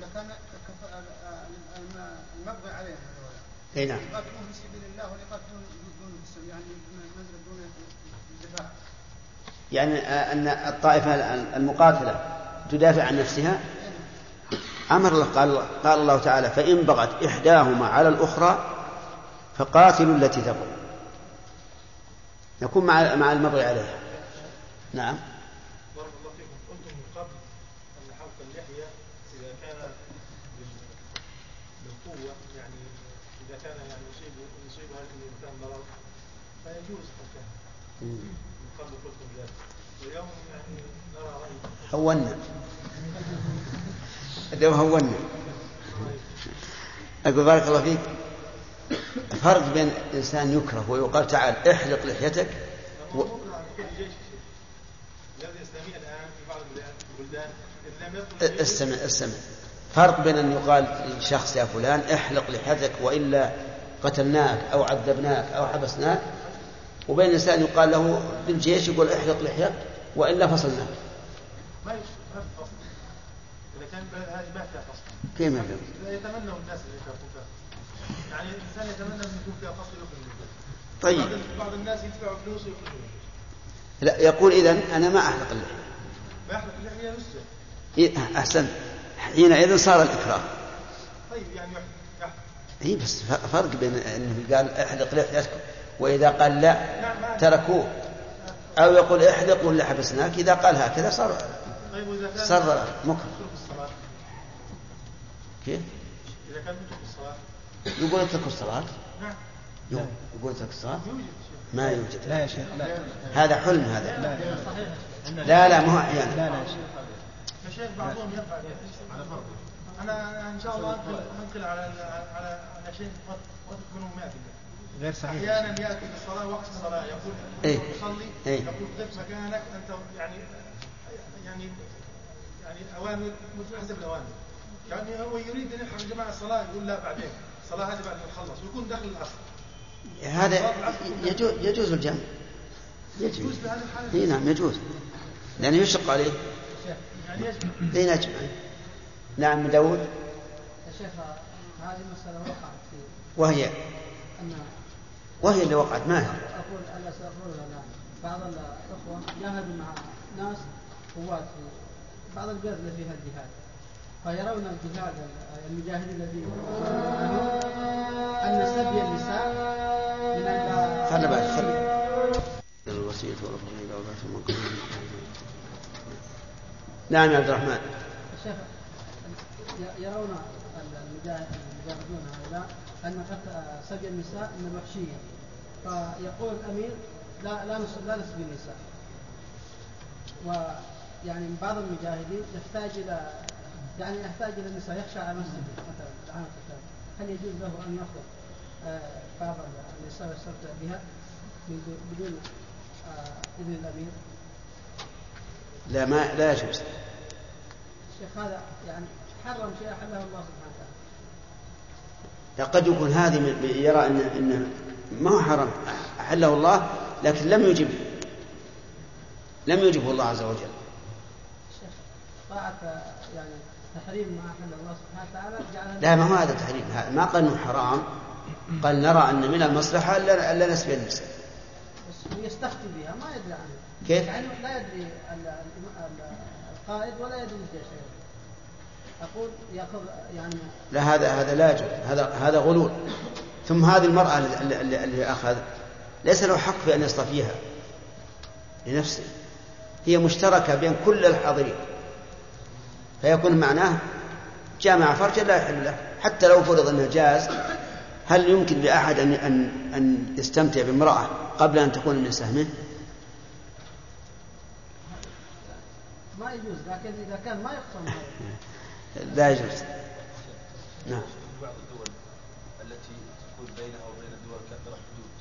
لكان المبغي عليهم هؤلاء نعم يقاتلون في سبيل الله ويقاتلون دون يعني منزل دون الدفاع يعني أن الطائفة المقاتلة تدافع عن نفسها. أمر الله قال, قال الله تعالى فإن بغت إحداهما على الأخرى فقاتلوا التي تبغي نكون مع, مع المبغي عليها. نعم بارك الله فيكم. قلتم من قبل أن حلق اللحية إذا كان بالقوة يعني إذا كان يعني يصيب يصيب هذا الإنسان مرض فيجوز حلقها من قبل قلتم ذلك واليوم يعني نرى رأي هونا لو هونا. أقول بارك الله فيك فرق بين إنسان يكره ويقال تعال احلق لحيتك و... استمع استمع فرق بين أن يقال لشخص يا فلان احلق لحيتك وإلا قتلناك أو عذبناك أو حبسناك وبين إنسان يقال له بالجيش يقول احلق لحيتك وإلا فصلناك. كيف ما يتمنى الناس اللي يشوفوها يعني الانسان يتمنى ان يكون فيها فصل يخرج. طيب بعض الناس يدفعوا فلوس ويخرجوا. لا يقول اذن انا ما احلق اللحيه ما احلق اللحيه لسه احسن حينئذ صار الاكراه. طيب يعني يحلق اي بس فرق بين انه قال احلق لحيتك واذا قال لا تركوه او يقول احلق ولا حبسناك اذا قال هكذا صار صار مكره. كيف؟ إذا كان يترك الصلاة يقول اترك الصلاة؟ نعم يقول اترك الصلاة؟ ما يوجد. لا يا شيخ لا. هذا حلم هذا. لا لا, لا, لا مو أحيانا. لا لا يا شيخ. يا شيخ بعضهم يقع على فرض. أنا إن شاء الله أنقل على على على شيء قد تكونوا ما أدري. غير صحيح. أحيانا يأتي الصلاة وقت الصلاة يقول إيه؟ يصلي إيه؟ يقول ذف مكانك أنت يعني يعني يعني أوامر متحسب الأوامر. يعني هو يريد أن يحرج جماعة الصلاة يقول لا بعدين الصلاة هذه بعد نخلص ويكون داخل العصر. هذا يجوز, يجوز الجمع يجوز بهذه الحالة. نعم يجوز لأنه يشق عليه يعني يجمع يجمع. نعم داود يا شيخ هذه المسألة وقعت في وهي وهي اللي وقعت ما هي؟ أقول ألا سأقول لنا بعض الأخوة يهدوا مع ناس قوات بعض البلاد اللي فيها الجهاد فيرون الجهاد المجاهد الذي أن سبي النساء من الجهاد. خلنا بعد خلنا الوصية والفضيلة والبعث المقبول. نعم يا عبد الرحمن. الشيخ يرون المجاهدون هؤلاء أن قد سقي النساء من الوحشية، فيقول الأمير لا لا لا نسقي النساء. ويعني بعض المجاهدين يحتاج إلى يعني يحتاج إلى النساء، يخشى على مسجده مثلا، هل يجوز له أن يأخذ بعض النساء ويستمتع بها بدون إذن الأمير؟ لا ما لا يجوز. الشيخ هذا يعني حرم شيء أحله الله سبحانه وتعالى. لقد يكون هذه يرى أن أن ما هو حرم أحله الله، لكن لم يجب لم يجبه الله عز وجل. الشيخ طاعة يعني تحريم ما أحله الله سبحانه وتعالى جعل. لا ما هو هذا تحريم، ما قال إنه حرام، قال نرى أن من المصلحة ألا ألا نسبي النساء. يستخدم بها ما يدري عنها. كيف؟ يعني لا يدري القائد ولا يدري الجيش. أقول يأخذ يعني. لا هذا هذا لا يجوز، هذا هذا غلول. ثم هذه المرأة اللي, اللي أخذ ليس له حق في أن يصطفيها لنفسه، هي مشتركة بين كل الحاضرين، فيكون معناه جامع فرج لا يحل له. حتى لو فرض أنه جاز، هل يمكن لأحد أن أن أن يستمتع بامرأة قبل أن تكون من سهمه؟ ما يجوز، لكن إذا كان ما يقصر لا يجوز. نعم. بعض الدول التي تكون بينها وبين الدول كثرة حدود،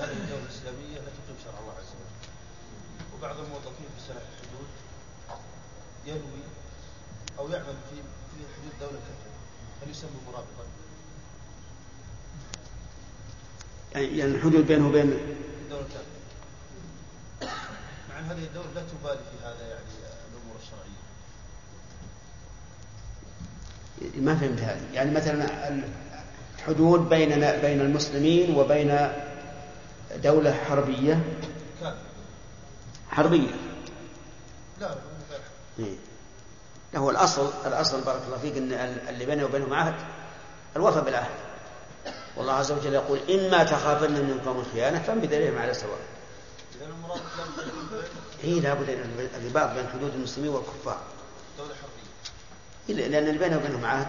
هذه الدولة الإسلامية لا تقيم شرع الله عز وجل، وبعض الموظفين في سنة الحدود ينوي أو يعمل في في حدود دولة كثيرة، هل يسمى مرابطا؟ يعني الحدود بينه وبين الدولة الثانية، مع أن هذه الدولة لا تبالي في هذا يعني الأمور الشرعية. ما فهمت هذا، يعني مثلا الحدود بيننا بين المسلمين وبين دولة حربية كافر. حربية لا إيه. لا هو الأصل الأصل بارك الله فيك أن اللي بينه وبينهم عهد، الوفاء بالعهد، والله عز وجل يقول إما تخافن من قوم الخيانة فانبذلهم على سواء. إذا المراد إيه لا بد أن الرباط بين حدود المسلمين والكفار. دولة حربية. لأن اللي بينهم وبينهم عهد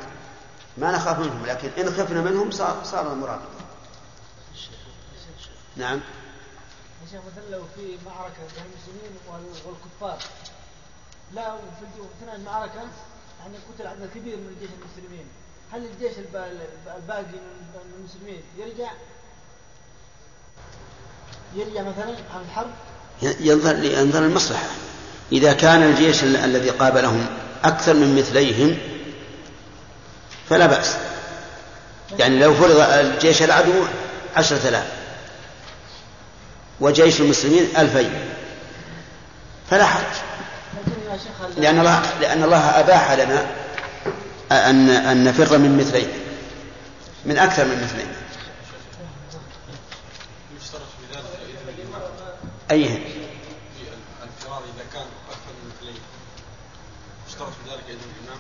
ما نخاف منهم، لكن إن خفنا منهم صار صار المراد. نعم. مثلا لو في معركة بين المسلمين والكفار، لا وفي أثناء المعركة يعني قتل عدد كبير من جيش المسلمين، هل الجيش الباقي من المسلمين يرجع يرجع مثلا عن الحرب؟ ينظر ينظر المصلحة. إذا كان الجيش الذي قابلهم أكثر من مثليهم فلا بأس. يعني لو فرض الجيش العدو عشرة آلاف وجيش المسلمين ألفين فلا حرج، لأن الله لأن الله أباح لنا أن أن نفر من مثلين من أكثر من مثلين. يشترط في ذلك أيهن؟ الفرار إذا كان أكثر من مثلين يشترط في ذلك إذن الإمام.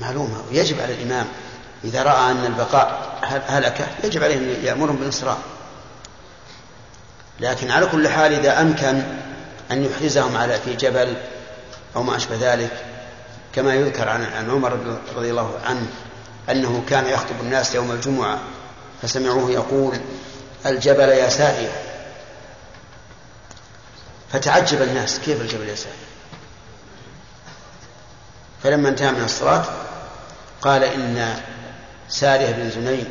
معلومة، ويجب على الإمام إذا رأى أن البقاء هلكة يجب عليه أن يأمرهم بالإسراء. لكن على كل حال إذا أمكن أن يحرزهم على في جبل أو ما أشبه ذلك، كما يذكر عن عمر رضي الله عنه أنه كان يخطب الناس يوم الجمعة فسمعوه يقول الجبل يا سائر، فتعجب الناس كيف الجبل يا سائر. فلما انتهى من الصلاة قال إن سارية بن زنين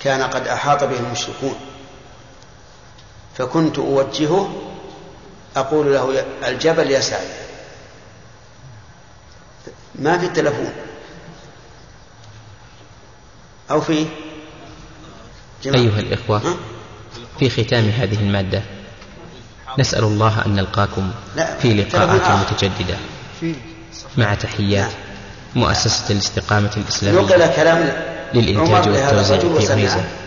كان قد أحاط به المشركون، فكنت أوجهه أقول له الجبل يا سائر. ما في التلفون أو في جمع. أيها الإخوة، في ختام هذه المادة نسأل الله أن نلقاكم في لقاءات متجددة مع تحيات مؤسسة الاستقامة الإسلامية للإنتاج والتوزيع في عنيزة.